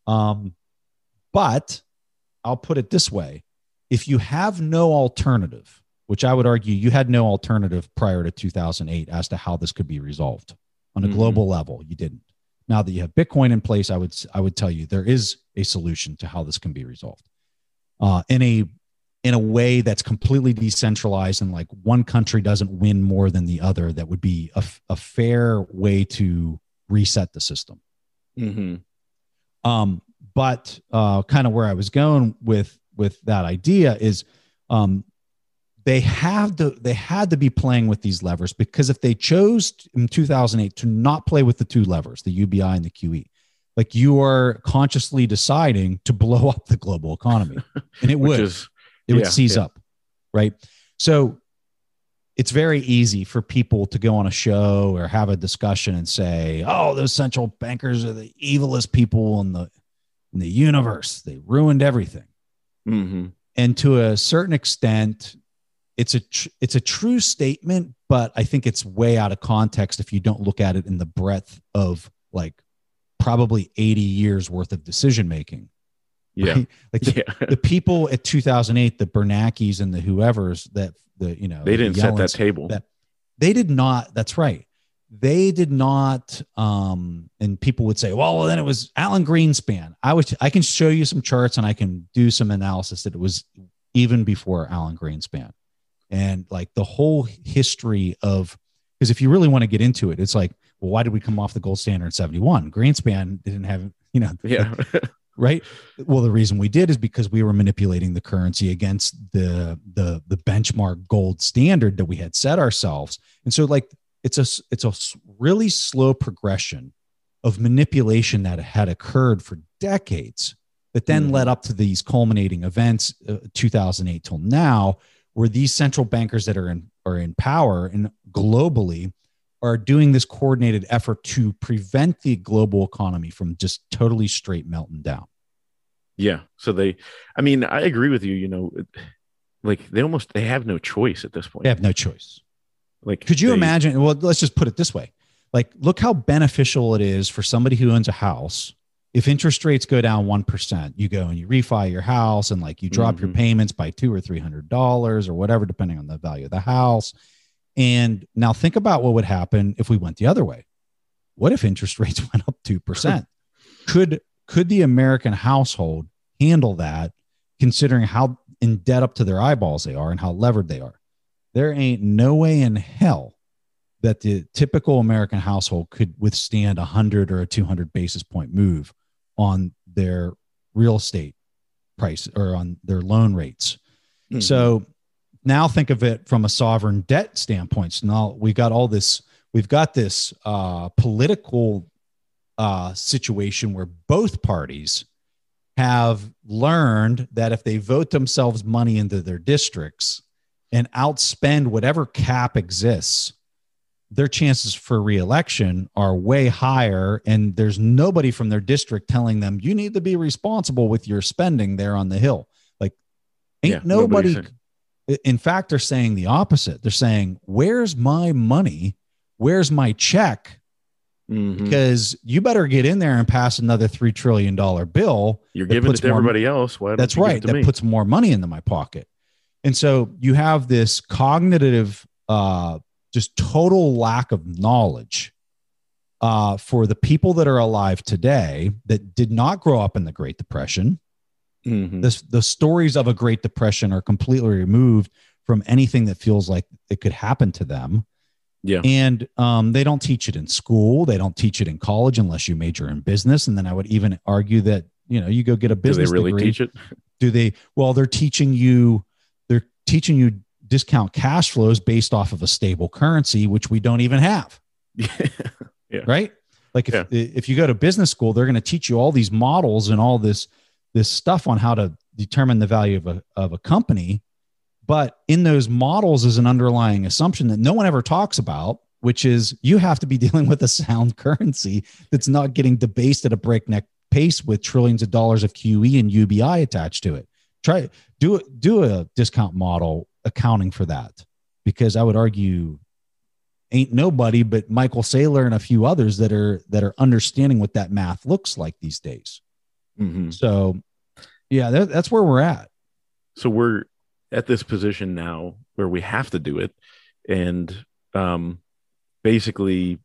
Um, but I'll put it this way. If you have no alternative, which I would argue you had no alternative prior to two thousand eight as to how this could be resolved on a mm-hmm. global level. You didn't. Now that you have Bitcoin in place, I would, I would tell you there is a solution to how this can be resolved uh, in a, in a way that's completely decentralized and like one country doesn't win more than the other. That would be a, a fair way to reset the system. Mm-hmm. Um, but uh, kind of where I was going with, with that idea is um, They have to. They had to be playing with these levers because if they chose in two thousand eight to not play with the two levers, the U B I and the Q E, like you are consciously deciding to blow up the global economy, and it would, is, it yeah, would seize yeah. up, right? So it's very easy for people to go on a show or have a discussion and say, "Oh, those central bankers are the evilest people in the in the universe. They ruined everything." Mm-hmm. And to a certain extent, it's a tr- it's a true statement, but I think it's way out of context if you don't look at it in the breadth of like probably eighty years worth of decision making. Yeah, right? Like the, yeah. the people at two thousand eight, the Bernankes and the whoever's that the you know they didn't the Yellens, set that table. That, they did not. That's right. They did not. Um, and people would say, well, well, then it was Alan Greenspan. I was. I can show you some charts and I can do some analysis that it was even before Alan Greenspan. And like the whole history of, because if you really want to get into it, it's like, well, why did we come off the gold standard in seventy-one? Greenspan didn't have, you know, yeah, right. Well, the reason we did is because we were manipulating the currency against the the the benchmark gold standard that we had set ourselves. And so, like, it's a it's a really slow progression of manipulation that had occurred for decades, that then mm. led up to these culminating events, uh, two thousand eight till now, where these central bankers that are in are in power and globally are doing this coordinated effort to prevent the global economy from just totally straight melting down. Yeah. So they, I mean, I agree with you, you know, like they almost, they have no choice at this point. They have no choice. Like, could you they, imagine? Well, let's just put it this way. Like, look how beneficial it is for somebody who owns a house. If interest rates go down one percent, you go and you refi your house and like you drop mm-hmm. your payments by two or three hundred dollars or whatever, depending on the value of the house. And now think about what would happen if we went the other way. What if interest rates went up two percent? Could, could the American household handle that, considering how in debt up to their eyeballs they are and how levered they are? There ain't no way in hell that the typical American household could withstand a hundred or a two hundred basis point move on their real estate price or on their loan rates. Mm-hmm. So now think of it from a sovereign debt standpoint. So now we've got all this, we've got this uh, political uh, situation where both parties have learned that if they vote themselves money into their districts and outspend whatever cap exists, their chances for reelection are way higher, and there's nobody from their district telling them you need to be responsible with your spending there on the Hill. Like, ain't yeah, nobody. In fact, they're saying the opposite. They're saying, "Where's my money? Where's my check? Mm-hmm. Because you better get in there and pass another three trillion dollar bill. You're giving it to more, everybody else. Why don't that's you right. Give it to that me? Puts more money into my pocket." And so you have this cognitive. Uh, Just total lack of knowledge uh, for the people that are alive today that did not grow up in the Great Depression. Mm-hmm. This, the stories of a Great Depression are completely removed from anything that feels like it could happen to them. Yeah, and um, they don't teach it in school. They don't teach it in college unless you major in business. And then I would even argue that, you know, you go get a business degree. Do they really teach it? Do they? Well, they're teaching you. They're teaching you. Discount cash flows based off of a stable currency, which we don't even have. Yeah. Yeah. Right? Like if, yeah. if you go to business school, they're going to teach you all these models and all this, this stuff on how to determine the value of a, of a company. But in those models is an underlying assumption that no one ever talks about, which is you have to be dealing with a sound currency that's not getting debased at a breakneck pace with trillions of dollars of Q E and U B I attached to it. Try do do a discount model accounting for that, because I would argue ain't nobody but Michael Saylor and a few others that are that are understanding what that math looks like these days. Mm-hmm. So yeah, that, that's where we're at. So we're at this position now where we have to do it. And um, basically,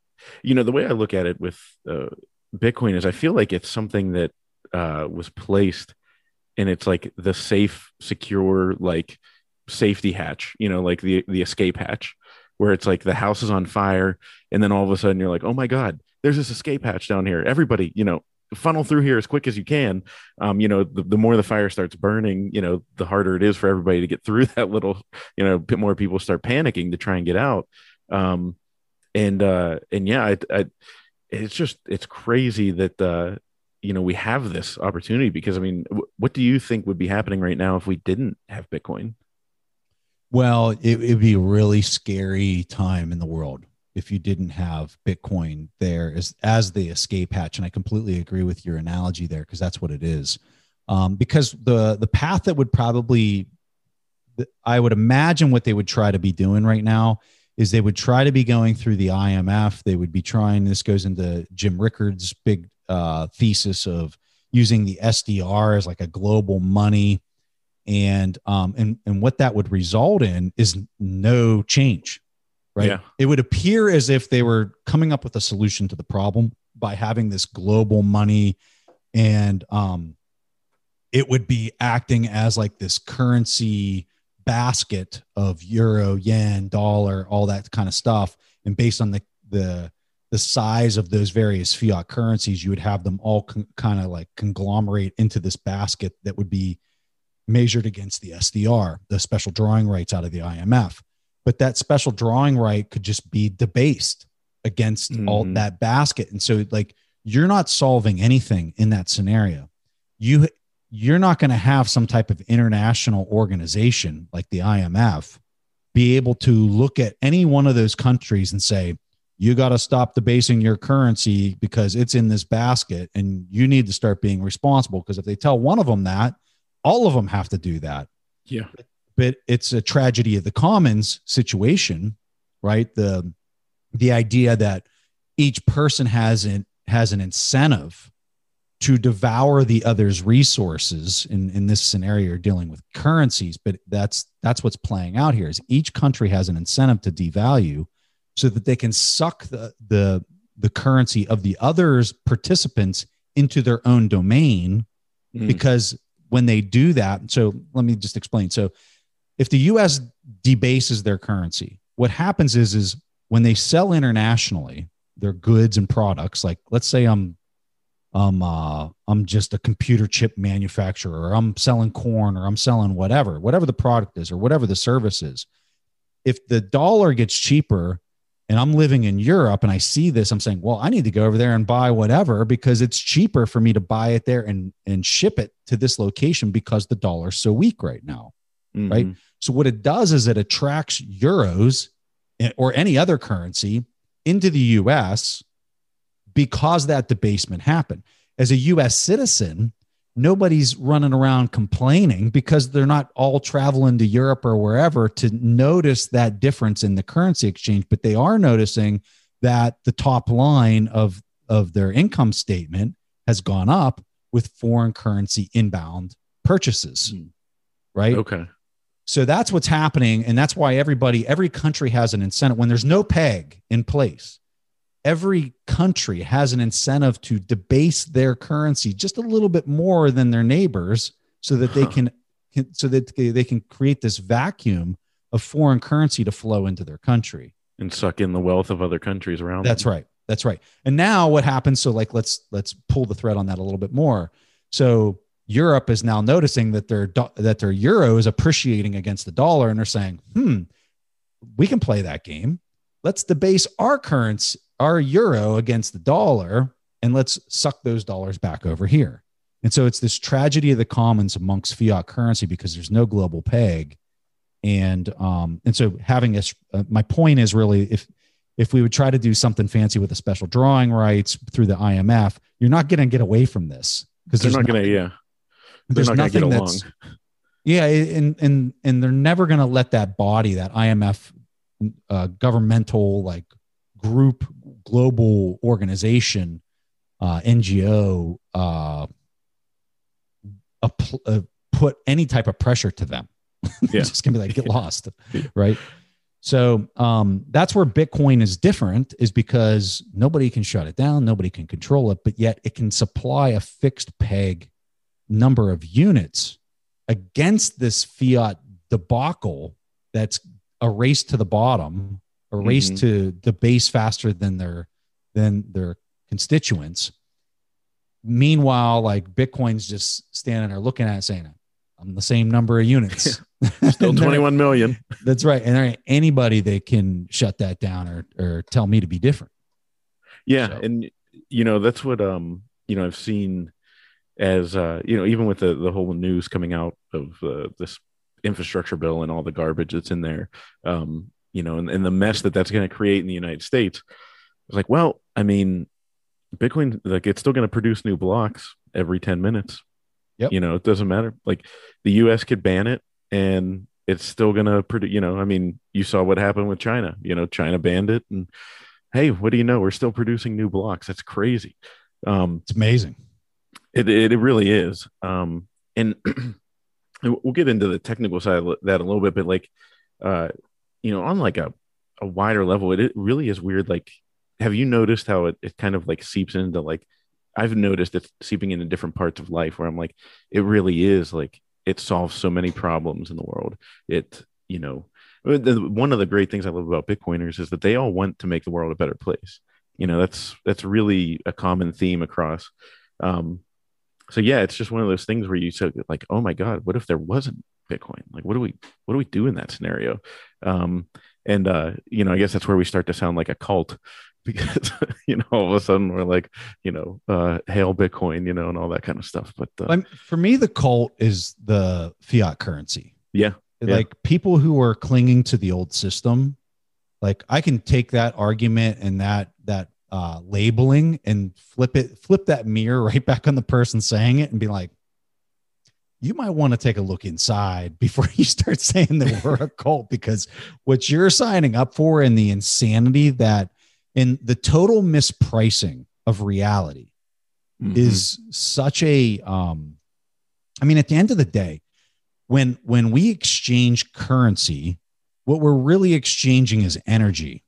you know, the way I look at it with uh, Bitcoin is I feel like it's something that uh, was placed and it's like the safe, secure, like safety hatch, you know, like the the escape hatch, where it's like the house is on fire and then all of a sudden you're like, oh my god, there's this escape hatch down here, everybody, you know, funnel through here as quick as you can. Um you know, the, the more the fire starts burning, you know, the harder it is for everybody to get through that little, you know, bit more people start panicking to try and get out. Um and uh and yeah, I, I it's just it's crazy that uh you know, we have this opportunity, because I mean, w- what do you think would be happening right now if we didn't have Bitcoin? Well, it would be a really scary time in the world if you didn't have Bitcoin there as, as the escape hatch. And I completely agree with your analogy there, because that's what it is. um, because the the path that would probably, I would imagine what they would try to be doing right now is they would try to be going through the I M F. They would be trying, this goes into Jim Rickard's big uh, thesis of using the S D R as like a global money. And, um, and, and what that would result in is no change, right? Yeah. It would appear as if they were coming up with a solution to the problem by having this global money, and um, it would be acting as like this currency basket of euro, yen, dollar, all that kind of stuff. And based on the, the, the size of those various fiat currencies, you would have them all con- kind of like conglomerate into this basket that would be measured against the S D R, the special drawing rights out of the I M F. But that special drawing right could just be debased against mm-hmm. all that basket. And so like, you're not solving anything in that scenario. You, you're not going to have some type of international organization like the I M F be able to look at any one of those countries and say, you got to stop debasing your currency because it's in this basket and you need to start being responsible. Because if they tell one of them that, all of them have to do that. Yeah. But it's a tragedy of the commons situation, right? The, the idea that each person has an, has an incentive to devour the other's resources. In, in this scenario, you're dealing with currencies, but that's, that's what's playing out here is each country has an incentive to devalue so that they can suck the, the, the currency of the other's participants into their own domain mm. because when they do that, so let me just explain. So if the U S debases their currency, what happens is, is when they sell internationally their goods and products, like let's say I'm, I'm, uh, I'm just a computer chip manufacturer, or I'm selling corn, or I'm selling whatever, whatever the product is, or whatever the service is. If the dollar gets cheaper and I'm living in Europe and I see this, I'm saying, well, I need to go over there and buy whatever because it's cheaper for me to buy it there and, and ship it to this location because the dollar's so weak right now. Mm-hmm. Right. So what it does is it attracts euros or any other currency into the U S because that debasement happened. As a U S citizen, nobody's running around complaining because they're not all traveling to Europe or wherever to notice that difference in the currency exchange, but they are noticing that the top line of, of their income statement has gone up with foreign currency inbound purchases. Mm. Right? Okay. So that's what's happening. And that's why everybody, every country has an incentive when there's no peg in place. Every country has an incentive to debase their currency just a little bit more than their neighbors so that they can, can so that they can create this vacuum of foreign currency to flow into their country and suck in the wealth of other countries around. That's them. Right. That's right. And now what happens? So like, let's, let's pull the thread on that a little bit more. So Europe is now noticing that their, that their euro is appreciating against the dollar. And they're saying, Hmm, we can play that game. Let's debase our currency, our euro against the dollar, and let's suck those dollars back over here. And so it's this tragedy of the commons amongst fiat currency because there's no global peg. And, um, and so having a, uh, my point is really, if, if we would try to do something fancy with a special drawing rights through the I M F, you're not going to get away from this because they're not going to, yeah, they're not going to get along. Yeah. And, and, and they're never going to let that body, that I M F uh, governmental, like group, global organization, uh, N G O, uh, apl- uh, put any type of pressure to them. It's yeah. just gonna be like, get lost. Right. So um, that's where Bitcoin is different, is because nobody can shut it down. Nobody can control it, but yet it can supply a fixed peg number of units against this fiat debacle. That's a race to the bottom, a race mm-hmm. to debase faster than their than their constituents. Meanwhile, like Bitcoin's just standing there looking at it saying, I'm the same number of units. Still twenty-one million. That's right. And there ain't anybody that can shut that down or or tell me to be different. Yeah. So. And you know, that's what um, you know, I've seen as uh, you know, even with the, the whole news coming out of uh, this infrastructure bill and all the garbage that's in there. Um, you know, and, and the mess that that's going to create in the United States. It's like, well, I mean, Bitcoin, like it's still going to produce new blocks every ten minutes. Yep. You know, it doesn't matter. Like the U S could ban it and it's still going to produce, you know, I mean, you saw what happened with China, you know, China banned it and hey, what do you know? We're still producing new blocks. That's crazy. Um, it's amazing. It, it, it really is. Um, and we'll get into the technical side of that a little bit, but like, uh, you know, on like a, a wider level, it, it really is weird. Like, have you noticed how it, it kind of like seeps into like, I've noticed it seeping into different parts of life where I'm like, it really is like, it solves so many problems in the world. It, you know, one of the great things I love about Bitcoiners is that they all want to make the world a better place. You know, that's, that's really a common theme across. Um, so yeah, it's just one of those things where you say like, oh my God, what if there wasn't Bitcoin? Like, what do we, what do we do in that scenario? Um, and, uh, you know, I guess that's where we start to sound like a cult. Because, you know, all of a sudden we're like, you know, uh, hail Bitcoin, you know, and all that kind of stuff. But uh, for me, the cult is the fiat currency. Yeah, yeah. Like people who are clinging to the old system, like I can take that argument and that that uh, labeling and flip it, flip that mirror right back on the person saying it and be like, you might want to take a look inside before you start saying that we're a cult, because what you're signing up for and the insanity that and the total mispricing of reality mm-hmm. is such a, um, I mean, at the end of the day, when, when we exchange currency, what we're really exchanging is energy.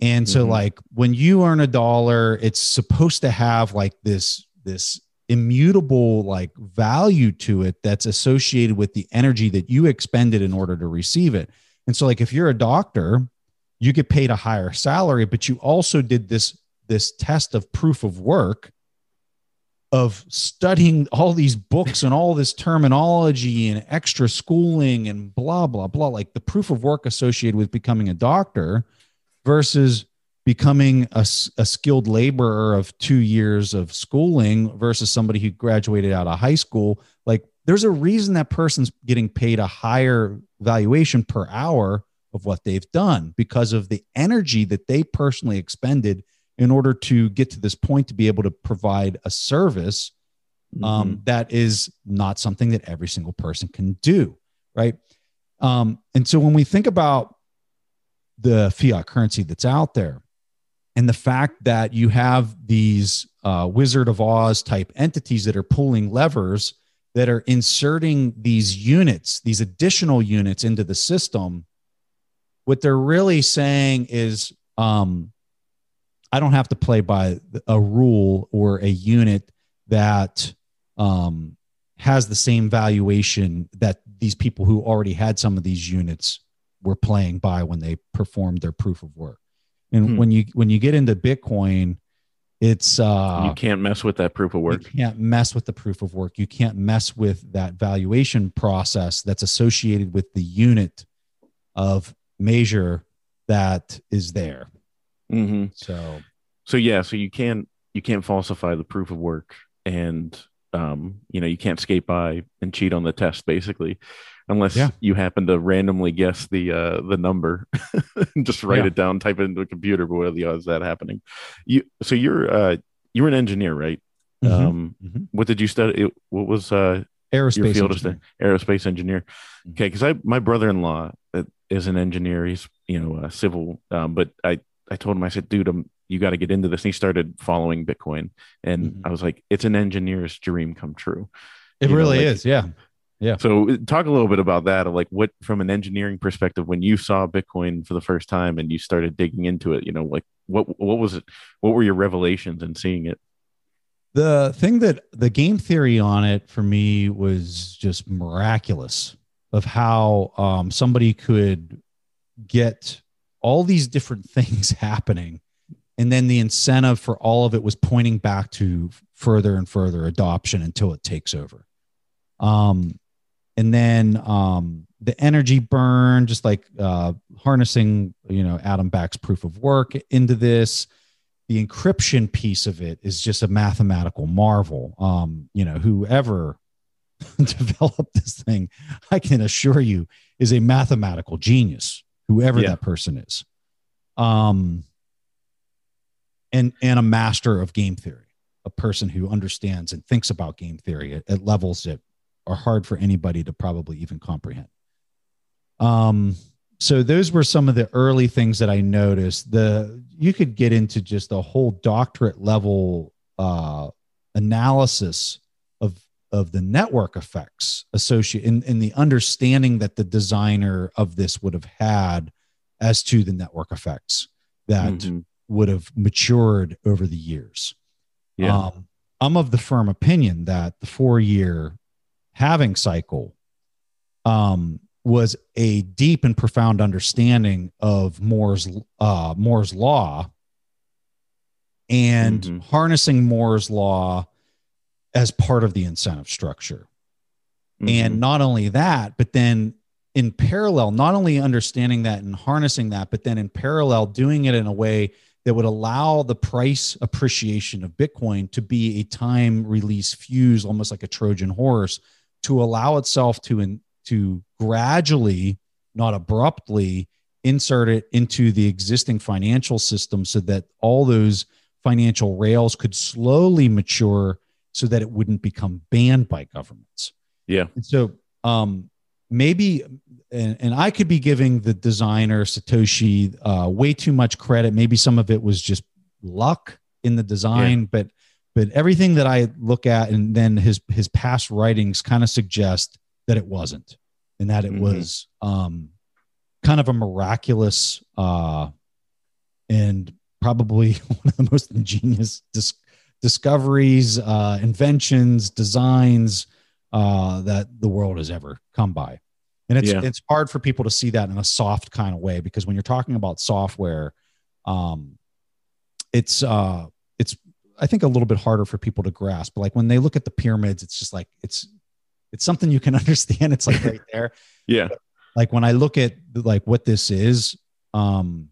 And mm-hmm. so like when you earn a dollar, it's supposed to have like this, this immutable like value to it that's associated with the energy that you expended in order to receive it. And so like, if you're a doctor, you get paid a higher salary, but you also did this, this test of proof of work of studying all these books and all this terminology and extra schooling and blah, blah, blah, like the proof of work associated with becoming a doctor versus becoming a, a skilled laborer of two years of schooling versus somebody who graduated out of high school. Like there's a reason that person's getting paid a higher valuation per hour of what they've done because of the energy that they personally expended in order to get to this point, to be able to provide a service um, mm-hmm. that is not something that every single person can do. Right. Um, and so when we think about the fiat currency that's out there and the fact that you have these uh, Wizard of Oz type entities that are pulling levers that are inserting these units, these additional units into the system, what they're really saying is, um, I don't have to play by a rule or a unit that um, has the same valuation that these people who already had some of these units were playing by when they performed their proof of work. And hmm. when you when you get into Bitcoin, it's uh, you can't mess with that proof of work. You can't mess with the proof of work. You can't mess with that valuation process that's associated with the unit of measure that is there. Mm-hmm. So, so yeah, so you can't, you can't falsify the proof of work and, um, you know, you can't skate by and cheat on the test basically, unless yeah. you happen to randomly guess the, uh, the number and just write yeah. it down, type it into a computer, but what are the odds of that happening? You, so you're, uh, you're an engineer, right? Mm-hmm. Um, mm-hmm. What did you study? What was, uh, aerospace field engineer. Aerospace engineer. Mm-hmm. Okay. Cause I, my brother-in-law, uh, is an engineer. He's, you know, uh, civil. Um, but I, I told him, I said, dude, I'm, you got to get into this. And he started following Bitcoin. And mm-hmm. I was like, it's an engineer's dream come true. It you really know, like, is. Yeah. Yeah. So talk a little bit about that. Like what, from an engineering perspective, when you saw Bitcoin for the first time and you started digging into it, you know, like what, what was it? What were your revelations in seeing it? The thing that the game theory on it for me was just miraculous. Of how um, somebody could get all these different things happening. And then the incentive for all of it was pointing back to further and further adoption until it takes over. Um, and then um, the energy burn, just like uh, harnessing, you know, Adam Back's proof of work into this. The encryption piece of it is just a mathematical marvel. Um, you know, whoever develop this thing, I can assure you, is a mathematical genius, whoever yeah. that person is, um, and and a master of game theory, a person who understands and thinks about game theory at, at levels that are hard for anybody to probably even comprehend. Um, so those were some of the early things that I noticed. The you could get into just a whole doctorate level uh, analysis of of the network effects associated in, in the understanding that the designer of this would have had as to the network effects that mm-hmm. would have matured over the years. Yeah. Um, I'm of the firm opinion that the four-year halving cycle um, was a deep and profound understanding of Moore's uh, Moore's law and mm-hmm. harnessing Moore's law as part of the incentive structure. Mm-hmm. And not only that, but then in parallel, not only understanding that and harnessing that, but then in parallel, doing it in a way that would allow the price appreciation of Bitcoin to be a time release fuse, almost like a Trojan horse, to allow itself to, in, to gradually, not abruptly, insert it into the existing financial system so that all those financial rails could slowly mature so that it wouldn't become banned by governments. Yeah. And so, um, Maybe, and, and I could be giving the designer Satoshi uh, way too much credit. Maybe some of it was just luck in the design, yeah. but but everything that I look at and then his his past writings kind of suggest that it wasn't, and that it mm-hmm. was um, kind of a miraculous uh, and probably one of the most ingenious dis- discoveries, uh, inventions, designs. Uh, that the world has ever come by. And it's yeah. it's hard for people to see that in a soft kind of way, because when you're talking about software, um, it's uh, it's I think a little bit harder for people to grasp. But like when they look at the pyramids, it's just like it's it's something you can understand. It's like right there. yeah. But like when I look at like what this is, um,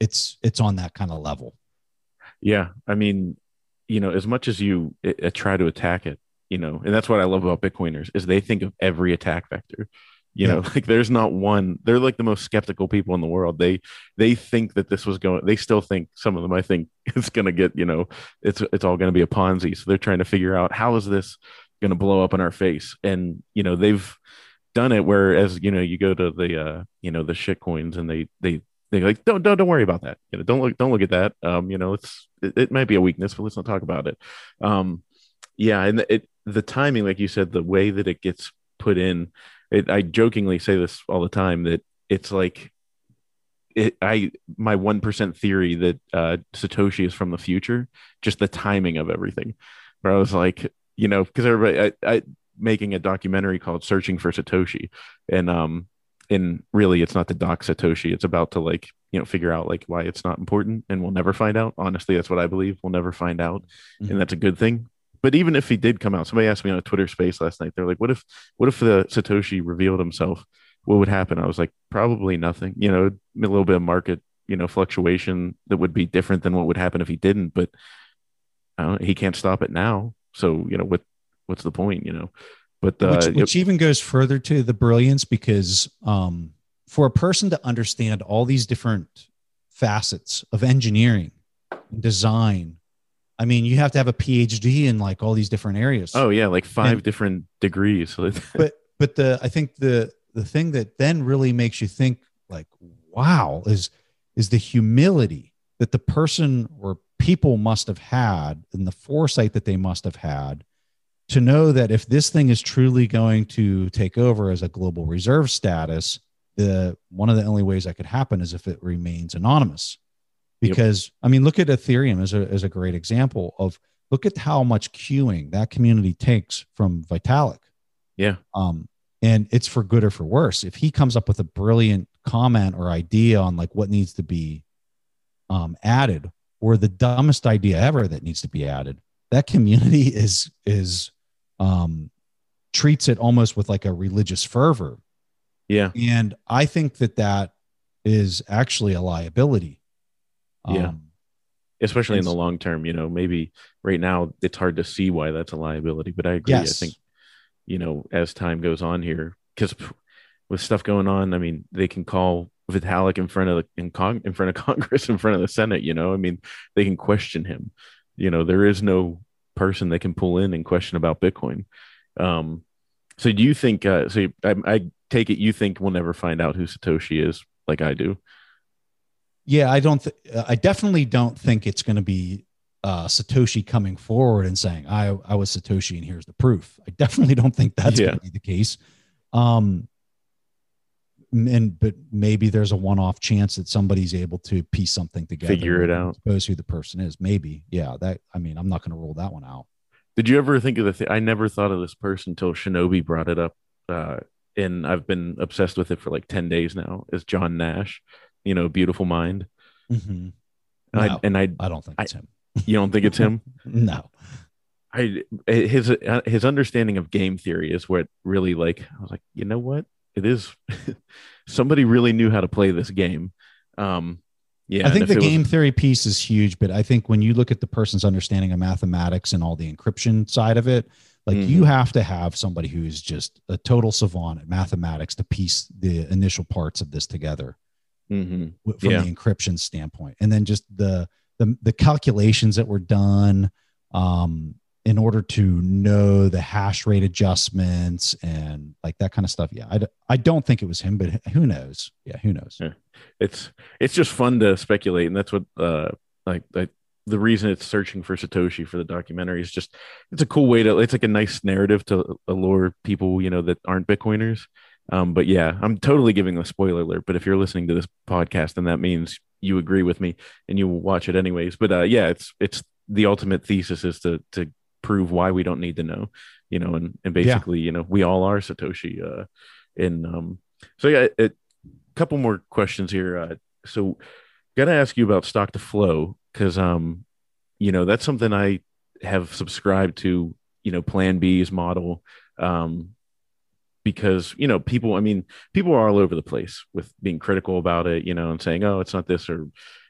it's it's on that kind of level. Yeah, I mean, you know, as much as you uh, try to attack it, you know, and that's what I love about Bitcoiners is they think of every attack vector, you yeah. know, like there's not one. They're like the most skeptical people in the world. They they think that this was going. They still think, some of them, I think it's going to get, you know, it's it's all going to be a Ponzi. So they're trying to figure out how is this going to blow up in our face? And, you know, they've done it where, as, you know, you go to the, uh, you know, the shit coins and they they they like, don't don't don't worry about that. You know, don't look don't look at that. Um, you know, it's it, it might be a weakness, but let's not talk about it. Um, yeah, and it. The timing, like you said, the way that it gets put in, it, I jokingly say this all the time that it's like, it, I my one percent theory that uh, Satoshi is from the future, just the timing of everything. Where I was like, you know, because everybody, I, I making a documentary called Searching for Satoshi, and um, and really it's not to doc Satoshi. It's about to like, you know, figure out like why it's not important, and we'll never find out. Honestly, that's what I believe. We'll never find out, mm-hmm. and that's a good thing. But even if he did come out, somebody asked me on a Twitter space last night, they're like, what if, what if the Satoshi revealed himself? What would happen? I was like, probably nothing, you know, a little bit of market, you know, fluctuation that would be different than what would happen if he didn't, but I don't know, he can't stop it now. So, you know, what, what's the point, you know, but, uh, which, which it, even goes further to the brilliance, because, um, for a person to understand all these different facets of engineering and design, I mean, you have to have a P H D in like all these different areas. Oh yeah, like five and, different degrees. but but the I think the the thing that then really makes you think like, wow, is is the humility that the person or people must have had, and the foresight that they must have had to know that if this thing is truly going to take over as a global reserve status, the one of the only ways that could happen is if it remains anonymous. Because, I mean, look at Ethereum as a, as a great example of, look at how much queuing that community takes from Vitalik. Yeah. Um, and it's for good or for worse. If he comes up with a brilliant comment or idea on like what needs to be um, added, or the dumbest idea ever that needs to be added, that community is, is um, treats it almost with like a religious fervor. Yeah. And I think that that is actually a liability. Yeah, um, especially in the long term, you know, maybe right now it's hard to see why that's a liability, but I agree. Yes. I think, you know, as time goes on here, because with stuff going on, I mean, they can call Vitalik in front of the, in, Cong- in front of Congress, in front of the Senate, you know, I mean, they can question him, you know, there is no person they can pull in and question about Bitcoin. Um, so do you think, uh, so you, I, I take it you think we'll never find out who Satoshi is like I do? Yeah, I don't, th- I definitely don't think it's going to be uh, Satoshi coming forward and saying, I, I was Satoshi and here's the proof. I definitely don't think that's yeah. going to be the case. Um, and, but maybe there's a one-off chance that somebody's able to piece something together. Figure it out. Suppose who the person is. Maybe. Yeah. That, I mean, I'm not going to rule that one out. Did you ever think of the thing? I never thought of this person until Shinobi brought it up. Uh, and I've been obsessed with it for like ten days now, is John Nash, you know, Beautiful Mind. Mm-hmm. No, and I, and I, I don't think it's I, him. You don't think it's him? No. I, his, his understanding of game theory is what really, like, I was like, you know what? It is somebody really knew how to play this game. Um, yeah, I think the game was... theory piece is huge, but I think when you look at the person's understanding of mathematics and all the encryption side of it, like mm-hmm. you have to have somebody who's just a total savant at mathematics to piece the initial parts of this together mm-hmm. w- from yeah. the encryption standpoint, and then just the the, the calculations that were done um, in order to know the hash rate adjustments and like that kind of stuff. Yeah. I, d- I don't think it was him, but who knows? Yeah. Who knows? Yeah. It's, it's just fun to speculate. And that's what, uh, like, like the reason it's Searching for Satoshi for the documentary is just, it's a cool way to, it's like a nice narrative to allure people, you know, that aren't Bitcoiners. Um, but yeah, I'm totally giving a spoiler alert, but if you're listening to this podcast, then that means you agree with me and you will watch it anyways. But, uh, yeah, it's, it's the ultimate thesis is to, to, prove why we don't need to know, you know, and, and basically, yeah. you know, we all are Satoshi. Uh, and um, so, yeah, a, a couple more questions here. Uh, so got to ask you about stock to flow, because, um, you know, that's something I have subscribed to, you know, Plan B's model, um, because, you know, people, I mean, people are all over the place with being critical about it, you know, and saying, oh, it's not this or,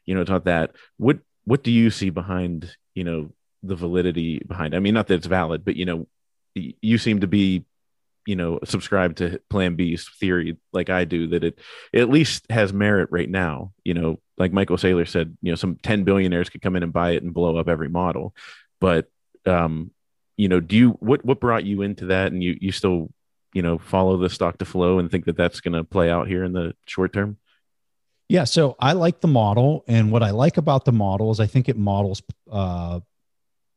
you know, it's not that. What, what do you see behind, you know, the validity behind it? I mean, not that it's valid, but, you know, you seem to be, you know, subscribed to Plan B's theory like I do, that it, it at least has merit right now. You know, like Michael Saylor said, you know, some ten billionaires could come in and buy it and blow up every model. But, um, you know, do you, what, what brought you into that? And you, you still, you know, follow the stock to flow and think that that's going to play out here in the short term? Yeah. So I like the model. And what I like about the model is I think it models, uh,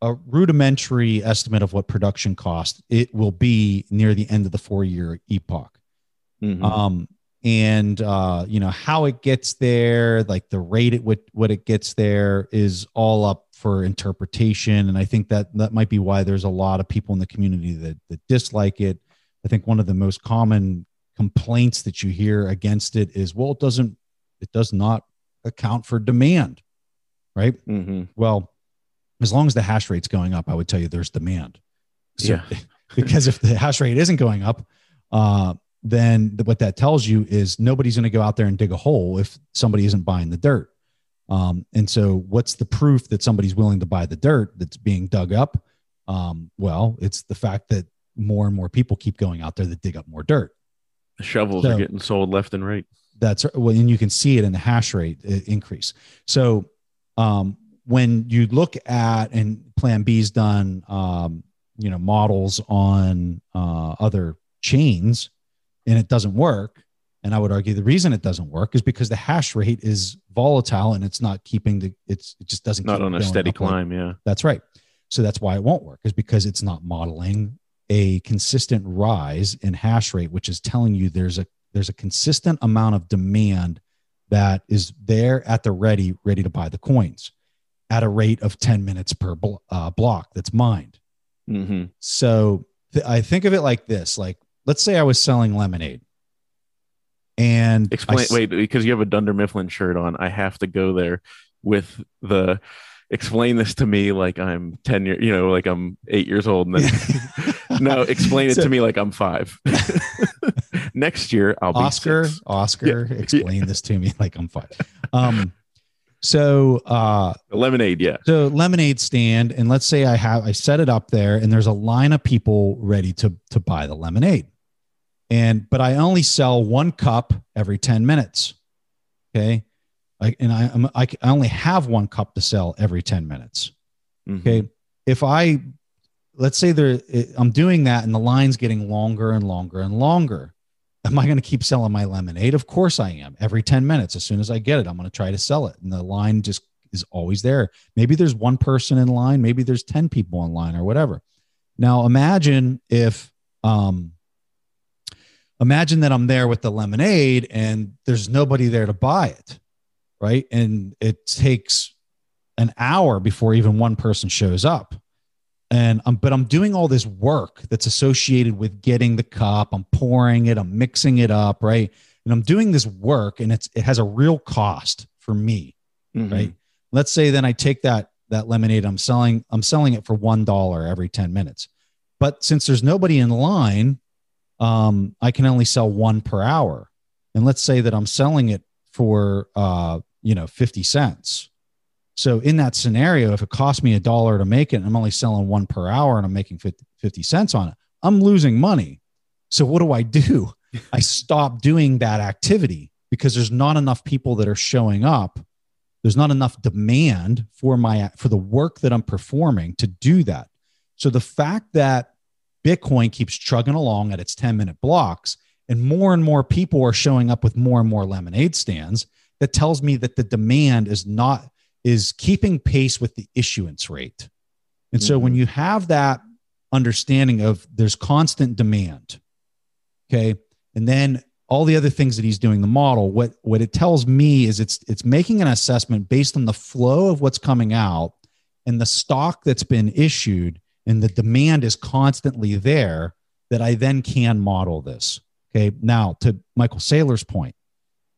a rudimentary estimate of what production cost it will be near the end of the four-year epoch. Mm-hmm. Um, and, uh, you know, how it gets there, like the rate at what, what it gets there is all up for interpretation. And I think that that might be why there's a lot of people in the community that, that dislike it. I think one of the most common complaints that you hear against it is, well, it doesn't, it does not account for demand, right? Mm-hmm. Well, as long as the hash rate's going up, I would tell you there's demand. So, yeah. Because if the hash rate isn't going up, uh, then the, what that tells you is nobody's going to go out there and dig a hole if somebody isn't buying the dirt. Um, and so what's the proof that somebody's willing to buy the dirt that's being dug up? Um, well, it's the fact that more and more people keep going out there that dig up more dirt. The shovels so, are getting sold left and right. That's well, and you can see it in the hash rate increase. So, um, when you look at, and Plan B's done, um, you know, models on uh, other chains, and it doesn't work. And I would argue the reason it doesn't work is because the hash rate is volatile and it's not keeping the, it's, it just doesn't. Not keep on a steady climb. Like, yeah, that's right. So that's why it won't work, is because it's not modeling a consistent rise in hash rate, which is telling you there's a, there's a consistent amount of demand that is there at the ready, ready to buy the coins, at a rate of ten minutes per blo- uh, block that's mined. Mm-hmm. So th- I think of it like this, like, let's say I was selling lemonade and explain, s- wait, because you have a Dunder Mifflin shirt on. I have to go there with the, explain this to me. Like I'm ten years, you know, like I'm eight years old. And then, no, explain it so, to me. Like I'm five. Next year I'll be Oscar, six. Oscar, yeah. Explain yeah. this to me. Like I'm five. Um, So, uh, lemonade. Yeah. So lemonade stand. And let's say I have, I set it up there and there's a line of people ready to, to buy the lemonade. And, but I only sell one cup every ten minutes. Okay. I, and I, I'm, I, I only have one cup to sell every ten minutes. Mm-hmm. Okay. if I, let's say there, I'm doing that and the line's getting longer and longer and longer. Am I going to keep selling my lemonade? Of course I am. Every ten minutes, as soon as I get it, I'm going to try to sell it. And the line just is always there. Maybe there's one person in line. Maybe there's ten people in line or whatever. Now imagine if, um, imagine that I'm there with the lemonade and there's nobody there to buy it. Right. And it takes an hour before even one person shows up. And I'm, but I'm doing all this work that's associated with getting the cup. I'm pouring it, I'm mixing it up. Right. And I'm doing this work and it's, it has a real cost for me. Mm-hmm. Right. Let's say then I take that, that lemonade I'm selling, I'm selling it for one dollar every ten minutes, but since there's nobody in line, um, I can only sell one per hour. And let's say that I'm selling it for, uh, you know, fifty cents. So in that scenario, if it cost me a dollar to make it, and I'm only selling one per hour and I'm making fifty cents on it, I'm losing money. So what do I do? I stop doing that activity because there's not enough people that are showing up. There's not enough demand for my, for the work that I'm performing to do that. So the fact that Bitcoin keeps chugging along at its ten minute blocks and more and more people are showing up with more and more lemonade stands, that tells me that the demand is not, is keeping pace with the issuance rate. And so mm-hmm. when you have that understanding of there's constant demand, okay, and then all the other things that he's doing, the model, what, what it tells me is it's, it's making an assessment based on the flow of what's coming out and the stock that's been issued, and the demand is constantly there, that I then can model this. Okay, now to Michael Saylor's point,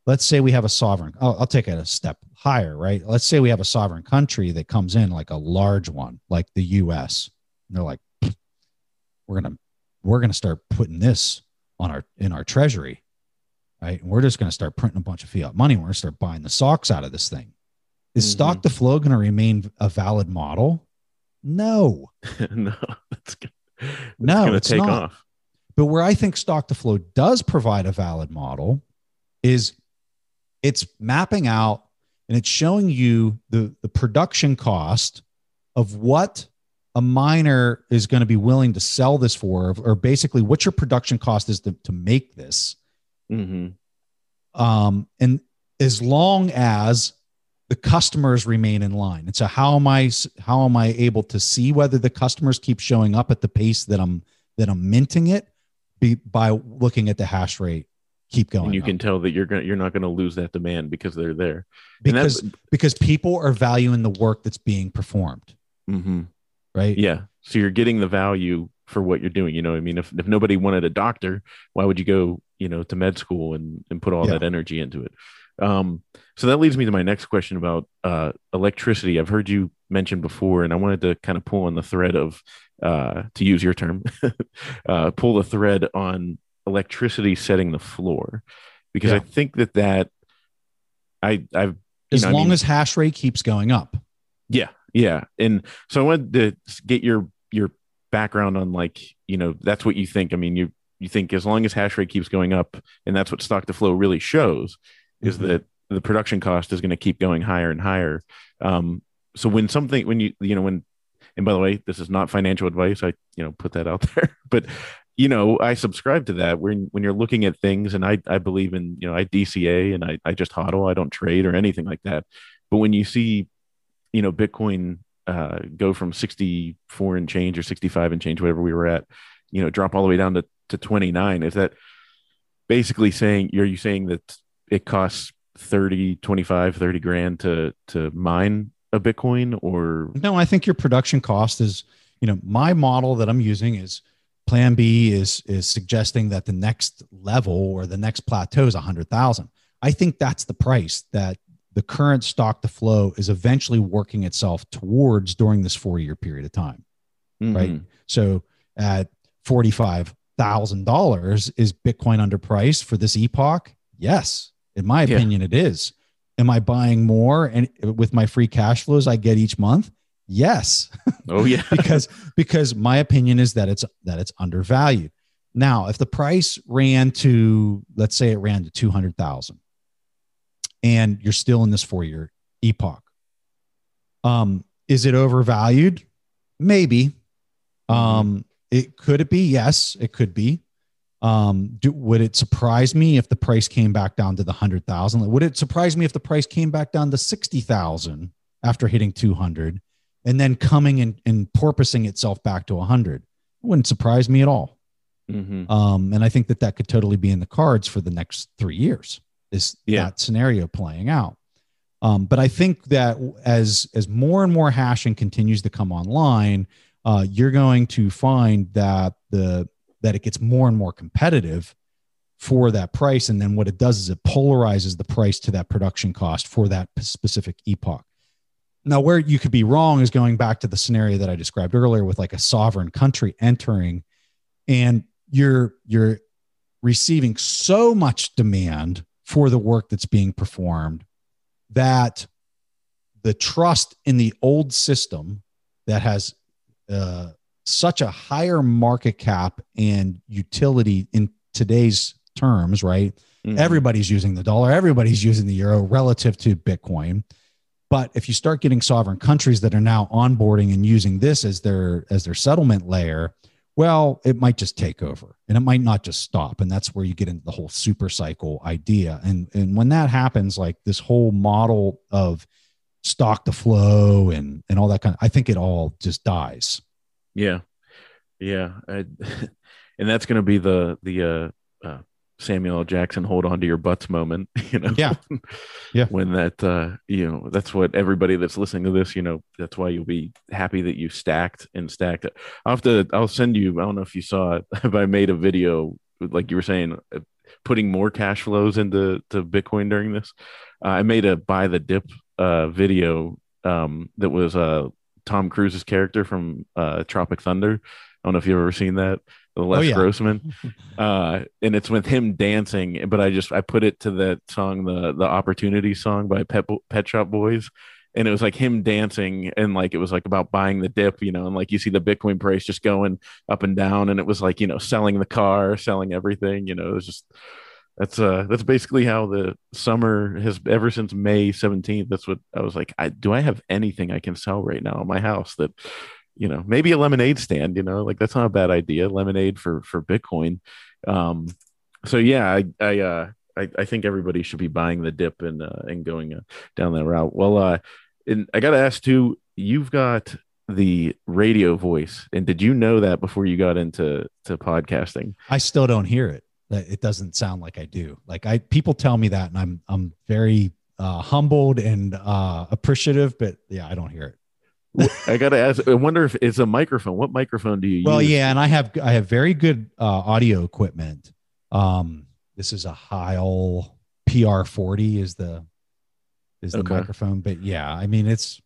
let's say we have a sovereign, I'll, I'll take it a step higher, right? Let's say we have a sovereign country that comes in, like a large one, like the U S, and they're like, we're going to, we're going to start putting this on our, in our treasury, right? And we're just going to start printing a bunch of fiat money. We're going to start buying the socks out of this thing. Is mm-hmm. stock to flow going to remain a valid model? No, no, that's good. That's no, gonna it's take not. Off. But where I think stock to flow does provide a valid model is it's mapping out and it's showing you the, the production cost of what a miner is going to be willing to sell this for, or basically what your production cost is to, to make this. Mm-hmm. Um, and as long as the customers remain in line. And so how am I, how am I able to see whether the customers keep showing up at the pace that I'm, that I'm minting it be, by looking at the hash rate. Keep going. And you up. Can tell that you're going you're not going to lose that demand because they're there. Because, because people are valuing the work that's being performed. Mm-hmm. Right. Yeah. So you're getting the value for what you're doing. You know, I mean, if, if nobody wanted a doctor, why would you go, you know, to med school and, and put all yeah. that energy into it? Um, so that leads me to my next question about, uh, electricity. I've heard you mention before, and I wanted to kind of pull on the thread of, uh, to use your term, uh, pull the thread on electricity setting the floor, because yeah. I think that that I I've as know, long I mean, as hash rate keeps going up. Yeah. Yeah. And so I wanted to get your, your background on, like, you know, that's what you think. I mean, you, you think as long as hash rate keeps going up, and that's what stock to flow really shows, is mm-hmm. that the production cost is going to keep going higher and higher. Um, so when something, when you, you know, when, and by the way, this is not financial advice. I, you know, put that out there, but you know, I subscribe to that when, when you're looking at things, and I, I believe in, you know, I D C A and I, I just hodl, I don't trade or anything like that. But when you see, you know, Bitcoin uh, go from sixty-four and change or sixty-five and change, whatever we were at, you know, drop all the way down to, to twenty-nine, is that basically saying, are you saying that it costs thirty, twenty-five, thirty grand to, to mine a Bitcoin? Or no, I think your production cost is, you know, my model that I'm using is plan B is, is suggesting that the next level or the next plateau is a hundred thousand. I think that's the price that the current stock to flow is eventually working itself towards during this four year period of time. Mm-hmm. Right. So at forty-five thousand dollars, is Bitcoin underpriced for this epoch? Yes. In my opinion, yeah. it is. Am I buying more and with my free cash flows I get each month? Yes. Oh yeah. because, because my opinion is that it's, that it's undervalued. Now, if the price ran to, let's say it ran to two hundred thousand and you're still in this four year epoch, um, is it overvalued? Maybe. Um, it could it be? Yes, it could be. Um, do, would it surprise me if the price came back down to the hundred thousand? Would it surprise me if the price came back down to sixty thousand after hitting two hundred and then coming and, and porpoising itself back to a hundred? It wouldn't surprise me at all. Mm-hmm. Um, and I think that that could totally be in the cards for the next three years. Is yeah. that scenario playing out? Um, but I think that as as more and more hashing continues to come online, uh, you're going to find that the that it gets more and more competitive for that price. And then what it does is it polarizes the price to that production cost for that specific epoch. Now, where you could be wrong is going back to the scenario that I described earlier with like a sovereign country entering and you're you're receiving so much demand for the work that's being performed that the trust in the old system that has uh, such a higher market cap and utility in today's terms, right? Mm-hmm. Everybody's using the dollar, everybody's using the euro relative to Bitcoin. But if you start getting sovereign countries that are now onboarding and using this as their as their settlement layer, well, it might just take over and it might not just stop. And that's where you get into the whole super cycle idea. And, and when that happens, like this whole model of stock to flow and, and all that kind of, I think it all just dies. Yeah. Yeah. I, and that's going to be the, the uh, uh, Samuel L. Jackson, hold on to your butts moment, you know? Yeah. Yeah. When that, uh, you know, that's what everybody that's listening to this, you know, that's why you'll be happy that you stacked and stacked it. I'll have to, I'll send you, I don't know if you saw it, but I made a video, like you were saying, putting more cash flows into to Bitcoin during this. Uh, I made a buy the dip uh, video um, that was uh, Tom Cruise's character from uh, Tropic Thunder. I don't know if you've ever seen that. Les oh, yeah. Grossman, uh, and it's with him dancing. But I just I put it to that song, the the Opportunity song by Pet, Pet Shop Boys, and it was like him dancing, and like it was like about buying the dip, you know, and like you see the Bitcoin price just going up and down, and it was like you know selling the car, selling everything, you know, it was just that's uh that's basically how the summer has ever since May seventeenth. That's what I was like. I do I have anything I can sell right now in my house that. You know, maybe a lemonade stand, you know, like that's not a bad idea. Lemonade for, for Bitcoin. Um, so, yeah, I, I, uh, I, I think everybody should be buying the dip and, uh, and going uh, down that route. Well, uh, and I got to ask too, you've got the radio voice. And did you know that before you got into to podcasting? I still don't hear it. It doesn't sound like I do. Like I, people tell me that and I'm, I'm very uh, humbled and uh, appreciative, but yeah, I don't hear it. I gotta ask. I wonder if it's a microphone. What microphone do you well, use? Well, yeah, and I have I have very good uh, audio equipment. Um, this is a Heil P R forty is the is the okay. microphone. But yeah, I mean it's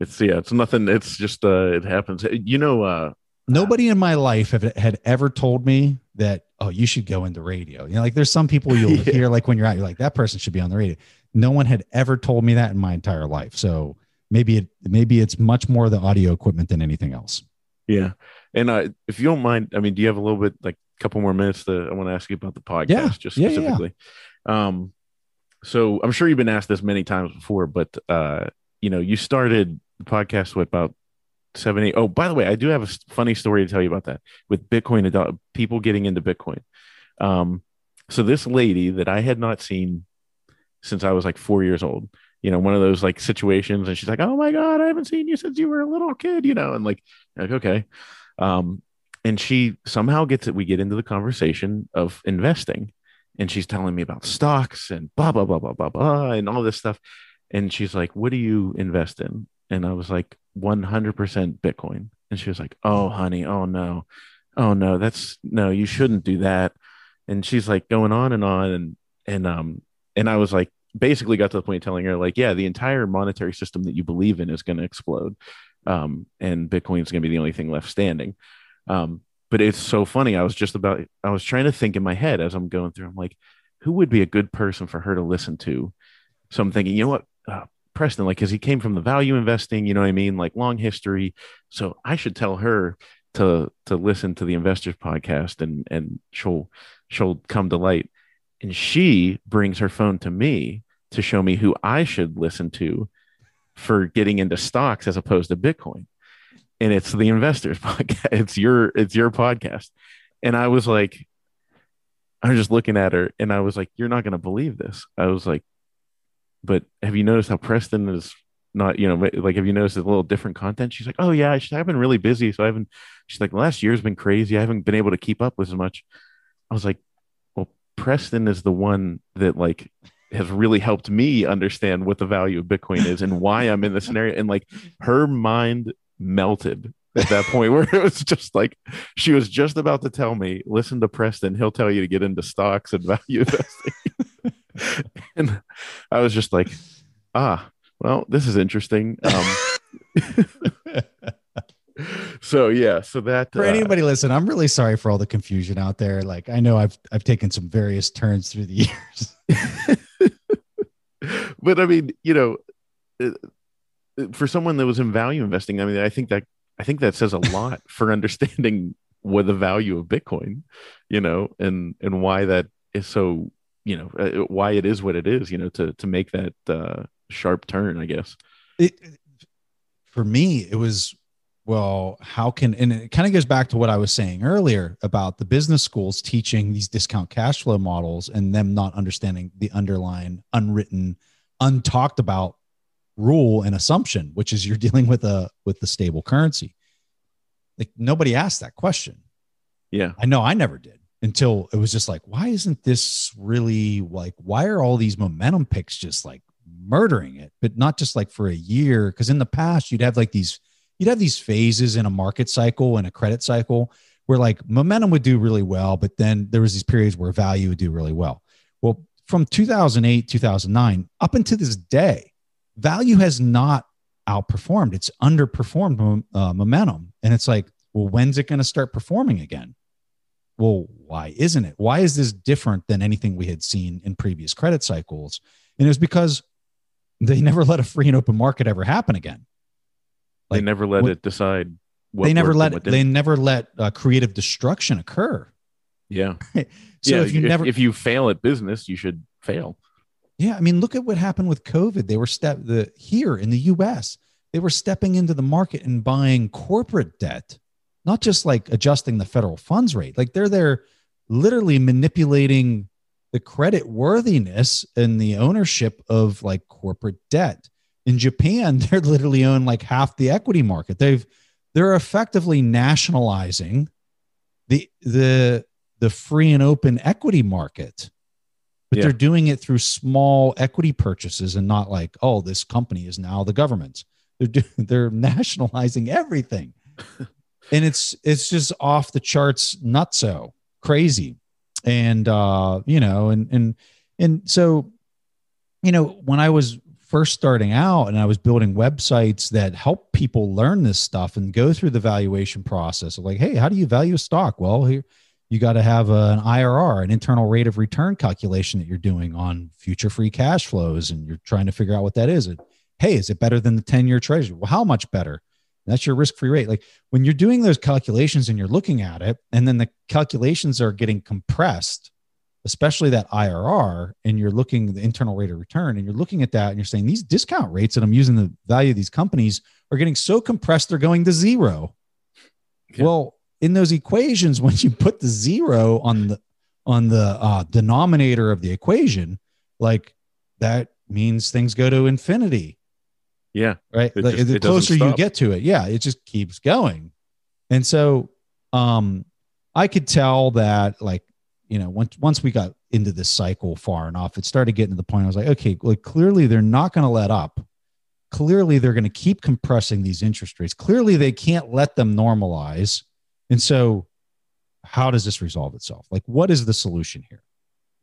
it's yeah, it's nothing. It's just uh, it happens. You know, uh, nobody in my life have, had ever told me that. Oh, you should go into radio. You know, like there's some people you'll yeah. hear like when you're out, you're like that person should be on the radio. No one had ever told me that in my entire life. So. Maybe it maybe it's much more the audio equipment than anything else. Yeah, and uh, if you don't mind, I mean, do you have a little bit, like a couple more minutes? That I want to ask you about the podcast, yeah. just yeah, specifically. Yeah. Um, so I'm sure you've been asked this many times before, but uh, you know, you started the podcast with about seven, eight. Oh, by the way, I do have a funny story to tell you about that with Bitcoin adult people getting into Bitcoin. Um, so this lady that I had not seen since I was like four years old. You know, one of those like situations, and she's like, "Oh my God, I haven't seen you since you were a little kid," you know, and like, like okay, um, and she somehow gets it. We get into the conversation of investing, and she's telling me about stocks and blah blah blah blah blah blah and all this stuff, and she's like, "What do you invest in?" And I was like, "one hundred percent Bitcoin," and she was like, "Oh honey, oh no, oh no, that's no, you shouldn't do that," and she's like going on and on, and and um, and I was like. Basically got to the point of telling her like, yeah, the entire monetary system that you believe in is going to explode. Um, and Bitcoin is going to be the only thing left standing. Um, but it's so funny. I was just about, I was trying to think in my head as I'm going through, I'm like, who would be a good person for her to listen to? So I'm thinking, you know what, uh, Preston, like, cause he came from the value investing, you know what I mean? Like long history. So I should tell her to, to listen to the Investors Podcast and, and she'll, she'll come to light. And she brings her phone to me to show me who I should listen to for getting into stocks as opposed to Bitcoin. and it's the Investor's Podcast. It's your, it's your podcast. And I was like, I was just looking at her and I was like, you're not going to believe this. I was like, but have you noticed how Preston is not, you know, like, have you noticed a little different content? She's like, oh yeah, I've been really busy. So I haven't, she's like, last year's been crazy. I haven't been able to keep up with as much. I was like, well, Preston is the one that like has really helped me understand what the value of Bitcoin is and why I'm in this scenario. And like her mind melted at that point where it was just like, she was just about to tell me, listen to Preston, he'll tell you to get into stocks and value investing. And I was just like, ah, well, this is interesting. Um, so yeah, so that for uh, anybody listening, I'm really sorry for all the confusion out there. Like I know I've, I've taken some various turns through the years, but I mean, you know, it, for someone that was in value investing, I mean, I think that, I think that says a lot for understanding what the value of Bitcoin, you know, and, and why that is so, you know, why it is what it is, you know, to, to make that uh, sharp turn, I guess. It, for me, it was, well, how can, and it kind of goes back to what I was saying earlier about the business schools teaching these discount cash flow models and them not understanding the underlying unwritten, untalked about rule and assumption, which is you're dealing with a with the stable currency. Like nobody asked that question. Yeah, I know I never did until it was just like, why isn't this really like, why are all these momentum picks just like murdering it, but not just like for a year? Because in the past you'd have like these, you'd have these phases in a market cycle and a credit cycle where like momentum would do really well, but then there was these periods where value would do really well. Well, from two thousand eight, two thousand nine up until this day, value has not outperformed. It's underperformed uh, momentum. And it's like, well, when's it going to start performing again? Well, why isn't it? Why is this different than anything we had seen in previous credit cycles? And it was because they never let a free and open market ever happen again. Like, they never let what, it decide. What they never let, they never let uh, creative destruction occur. Yeah. so yeah, if you if, never, if you fail at business, you should fail. Yeah, I mean, look at what happened with COVID. They were step the here in the U S, they were stepping into the market and buying corporate debt, not just like adjusting the federal funds rate. Like they're there literally manipulating the credit worthiness and the ownership of like corporate debt. In Japan, they're literally own like half the equity market. They've they're effectively nationalizing the the the free and open equity market. But yeah. They're doing it through small equity purchases and not like, oh, this company is now the government's. They're do they're nationalizing everything. And it's it's just off the charts, not so crazy. And uh, you know, and and and so, you know, when I was first starting out and I was building websites that help people learn this stuff and go through the valuation process of like, hey, how do you value a stock? Well, here. You got to have an I R R, an internal rate of return calculation that you're doing on future free cash flows. And you're trying to figure out what that is. And, hey, is it better than the ten year treasury? Well, how much better? That's your risk-free rate. Like when you're doing those calculations and you're looking at it, and then the calculations are getting compressed, especially that I R R, and you're looking at the internal rate of return and you're looking at that and you're saying these discount rates that I'm using, the value of these companies are getting so compressed, they're going to zero. Okay. Well, in those equations, when you put the zero on the on the uh, denominator of the equation, like that means things go to infinity. Yeah. Right. Like, just, the closer you get to it. Yeah. It just keeps going. And so um, I could tell that like, you know, once, once we got into this cycle far enough, it started getting to the point I was like, okay, like clearly they're not going to let up. Clearly they're going to keep compressing these interest rates. Clearly they can't let them normalize. And so how does this resolve itself? Like, what is the solution here?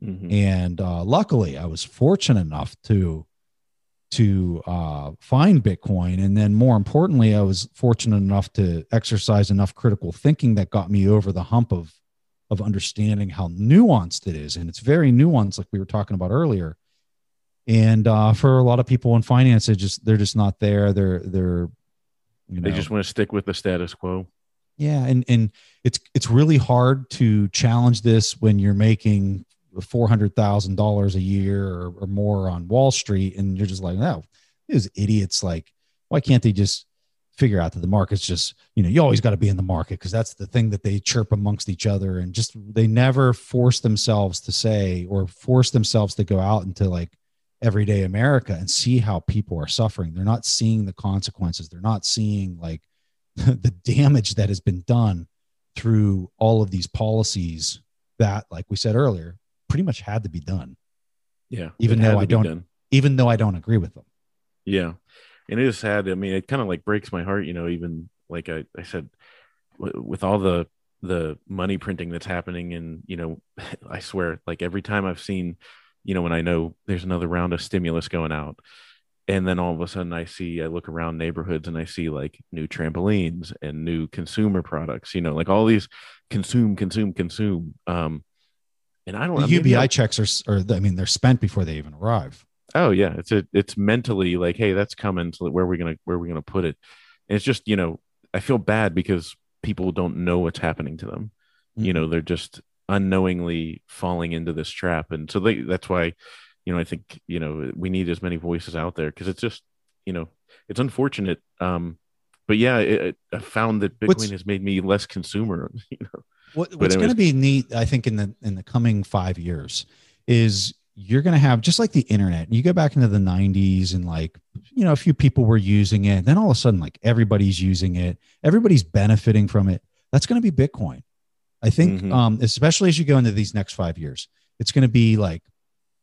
Mm-hmm. And uh, luckily I was fortunate enough to, to uh, find Bitcoin. And then more importantly, I was fortunate enough to exercise enough critical thinking that got me over the hump of, of understanding how nuanced it is. And it's very nuanced, like we were talking about earlier. And uh, for a lot of people in finance, it just, they're just not there. They're, they're, you know, they just want to stick with the status quo. Yeah. And, and it's, it's really hard to challenge this when you're making four hundred thousand dollars a year or, or more on Wall Street. And you're just like, no, these idiots, like, why can't they just figure out that the market's just, you know, you always got to be in the market, because that's the thing that they chirp amongst each other. And just, they never force themselves to say, or force themselves to go out into like everyday America and see how people are suffering. They're not seeing the consequences. They're not seeing like the damage that has been done through all of these policies that, like we said earlier, pretty much had to be done. Yeah. Even though I don't, even though I don't agree with them. Yeah. And it just had, I mean, it kind of like breaks my heart, you know, even like I, I said, w- with all the, the money printing that's happening. And, you know, I swear, like every time I've seen, you know, when I know there's another round of stimulus going out, and then all of a sudden I see, I look around neighborhoods and I see like new trampolines and new consumer products, you know, like all these consume, consume, consume. Um, and I don't know. U B I checks are, are, I mean, they're spent before they even arrive. Oh yeah. It's a, it's mentally like, hey, that's coming. So where are we going to, where are we going to put it? And it's just, you know, I feel bad because people don't know what's happening to them. Mm-hmm. You know, they're just unknowingly falling into this trap. And so they, that's why, you know, I think, you know, we need as many voices out there, because it's just, you know, it's unfortunate. Um, but yeah, it, it, I found that Bitcoin what's, has made me less consumer. You know, what, what's going to be neat, I think, in the, in the coming five years is, you're going to have, just like the internet, you go back into the nineties and like, you know, a few people were using it. Then all of a sudden, like everybody's using it. Everybody's benefiting from it. That's going to be Bitcoin. I think, mm-hmm. um, especially as you go into these next five years, it's going to be like,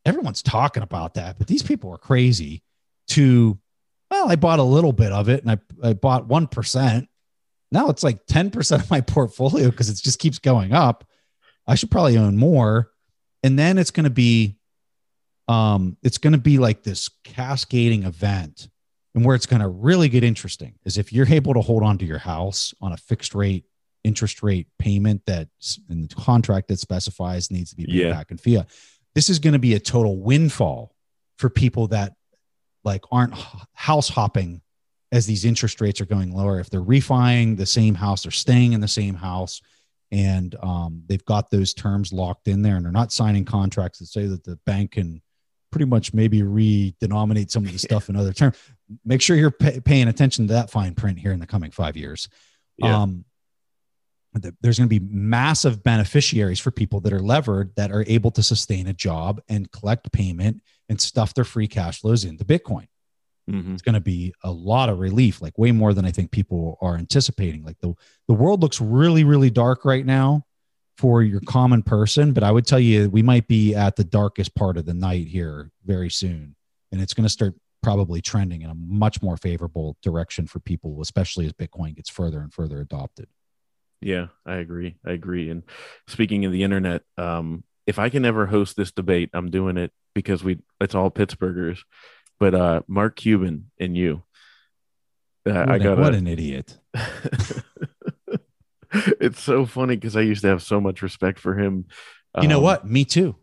everyone's talking about that, but these people are crazy to, well, I bought a little bit of it and I, I bought one percent. Now it's like ten percent of my portfolio, because it just keeps going up. I should probably own more. And then it's going to be, Um, it's going to be like this cascading event, and where it's going to really get interesting is if you're able to hold on to your house on a fixed rate interest rate payment that's in the contract that specifies needs to be paid yeah. back in fiat. This is going to be a total windfall for people that like aren't house hopping as these interest rates are going lower. If they're refining the same house, they're staying in the same house, and um, they've got those terms locked in there, and they're not signing contracts that say that the bank can pretty much maybe re-denominate some of the stuff yeah. in other terms. Make sure you're pay- paying attention to that fine print here in the coming five years. Yeah. Um, th- there's going to be massive beneficiaries for people that are levered, that are able to sustain a job and collect payment and stuff their free cash flows into Bitcoin. Mm-hmm. It's going to be a lot of relief, like way more than I think people are anticipating. Like the, the world looks really, really dark right now for your common person, but I would tell you we might be at the darkest part of the night here very soon. And it's going to start probably trending in a much more favorable direction for people, especially as Bitcoin gets further and further adopted. Yeah, I agree. I agree. And speaking of the internet, um, if I can ever host this debate, I'm doing it, because we, it's all Pittsburghers, but uh, Mark Cuban and you, uh, what, I got what an idiot. It's so funny, because I used to have so much respect for him. Um, you know what? Me too.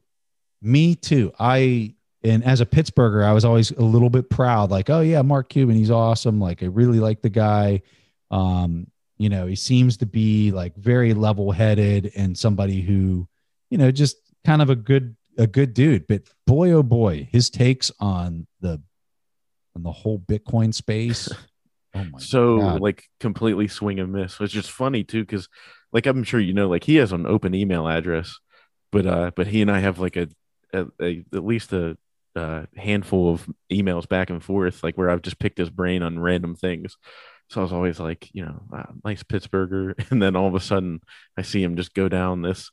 Me too. I, and as a Pittsburgher, I was always a little bit proud. Like, oh yeah, Mark Cuban, he's awesome. Like, I really like the guy. Um, you know, he seems to be like very level-headed and somebody who, you know, just kind of a good, a good dude. But boy, oh boy, his takes on the, on the whole Bitcoin space. Oh my so God. Like completely swing and miss, which is funny too, because like I'm sure you know, like he has an open email address, but uh, but he and I have like a, a, a at least a, a handful of emails back and forth, like where I've just picked his brain on random things. So I was always like, you know, wow, nice Pittsburgher, and then all of a sudden I see him just go down this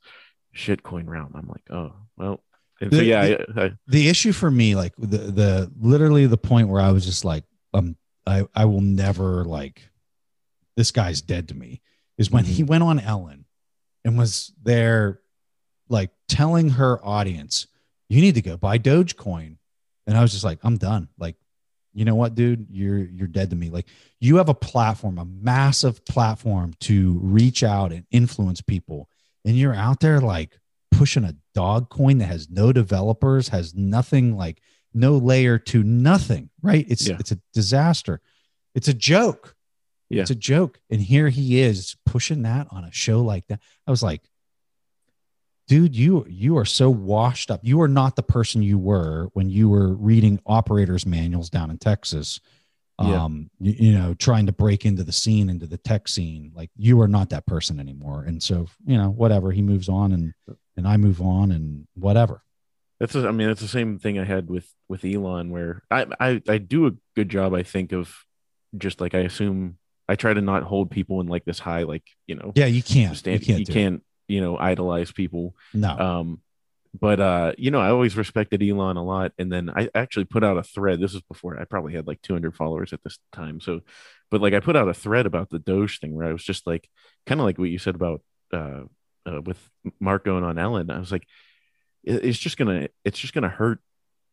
shitcoin route. I'm like, oh well. And the, so yeah, the, I, I, the issue for me, like the the literally the point where I was just like, um. I, I will never like this guy's dead to me is when mm-hmm. he went on Ellen and was there like telling her audience, you need to go buy Dogecoin. And I was just like, I'm done. Like, you know what, dude, you're, you're dead to me. Like you have a platform, a massive platform to reach out and influence people. And you're out there like pushing a dog coin that has no developers, has nothing, like no layer to nothing, right? It's yeah. it's a disaster. It's a joke. Yeah. It's a joke. And here he is pushing that on a show like that. I was like, dude, you you are so washed up. You are not the person you were when you were reading operators manuals down in Texas Yeah. Um, you, you know, trying to break into the scene, into the tech scene, like you are not that person anymore. And so, you know, whatever, he moves on and, and I move on and whatever. That's, a, I mean, that's the same thing I had with, with Elon, where I, I, I do a good job, I think, of just like, I assume I try to not hold people in like this high, like, you know, yeah, you can't, stand, you can't, you, can't, you know, idolize people. No. Um, But, uh, you know, I always respected Elon a lot. And then I actually put out a thread. This is before I probably had like two hundred followers at this time. So, but like I put out a thread about the Doge thing where I was just like, kind of like what you said about uh, uh, with Mark going on Ellen. I was like, it, it's just going to, it's just going to hurt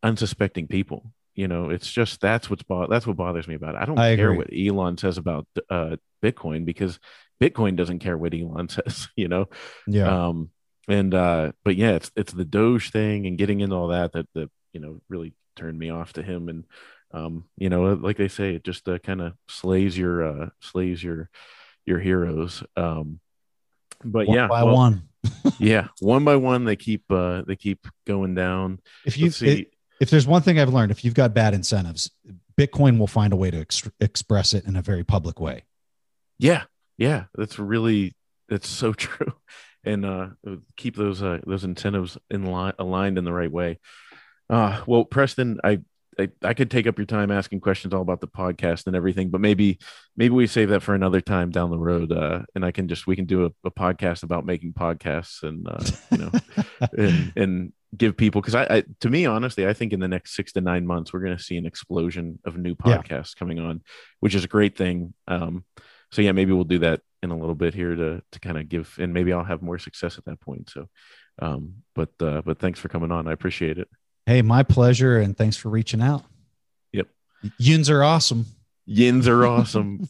unsuspecting people. You know, it's just, that's what's, bo- that's what bothers me about it. I don't I care agree. what Elon says about uh, Bitcoin, because Bitcoin doesn't care what Elon says, you know? Yeah. Um, And, uh, but yeah, it's, it's the Doge thing and getting into all that, that, that, you know, really turned me off to him. And, um, you know, like they say, it just uh, kind of slays your, uh, slays your, your heroes. Um, but one yeah, by well, one. yeah. One by one, they keep, uh, they keep going down. If you see, it, if there's one thing I've learned, if you've got bad incentives, Bitcoin will find a way to ex- express it in a very public way. Yeah. Yeah. That's really, that's so true. And uh, keep those uh, those incentives in line, aligned in the right way. Uh, well, Preston, I, I I could take up your time asking questions all about the podcast and everything, but maybe maybe we save that for another time down the road. Uh, and I can just we can do a, a podcast about making podcasts and uh, you know and, and give people, because I, I to me honestly I think in the next six to nine months we're going to see an explosion of new podcasts yeah. coming on, which is a great thing. Um, so yeah, maybe we'll do that in a little bit here to to kind of give, and maybe I'll have more success at that point. So, um, but, uh, but thanks for coming on. I appreciate it. Hey, my pleasure. And thanks for reaching out. Yep. Yinzer are awesome. Yinzer are awesome.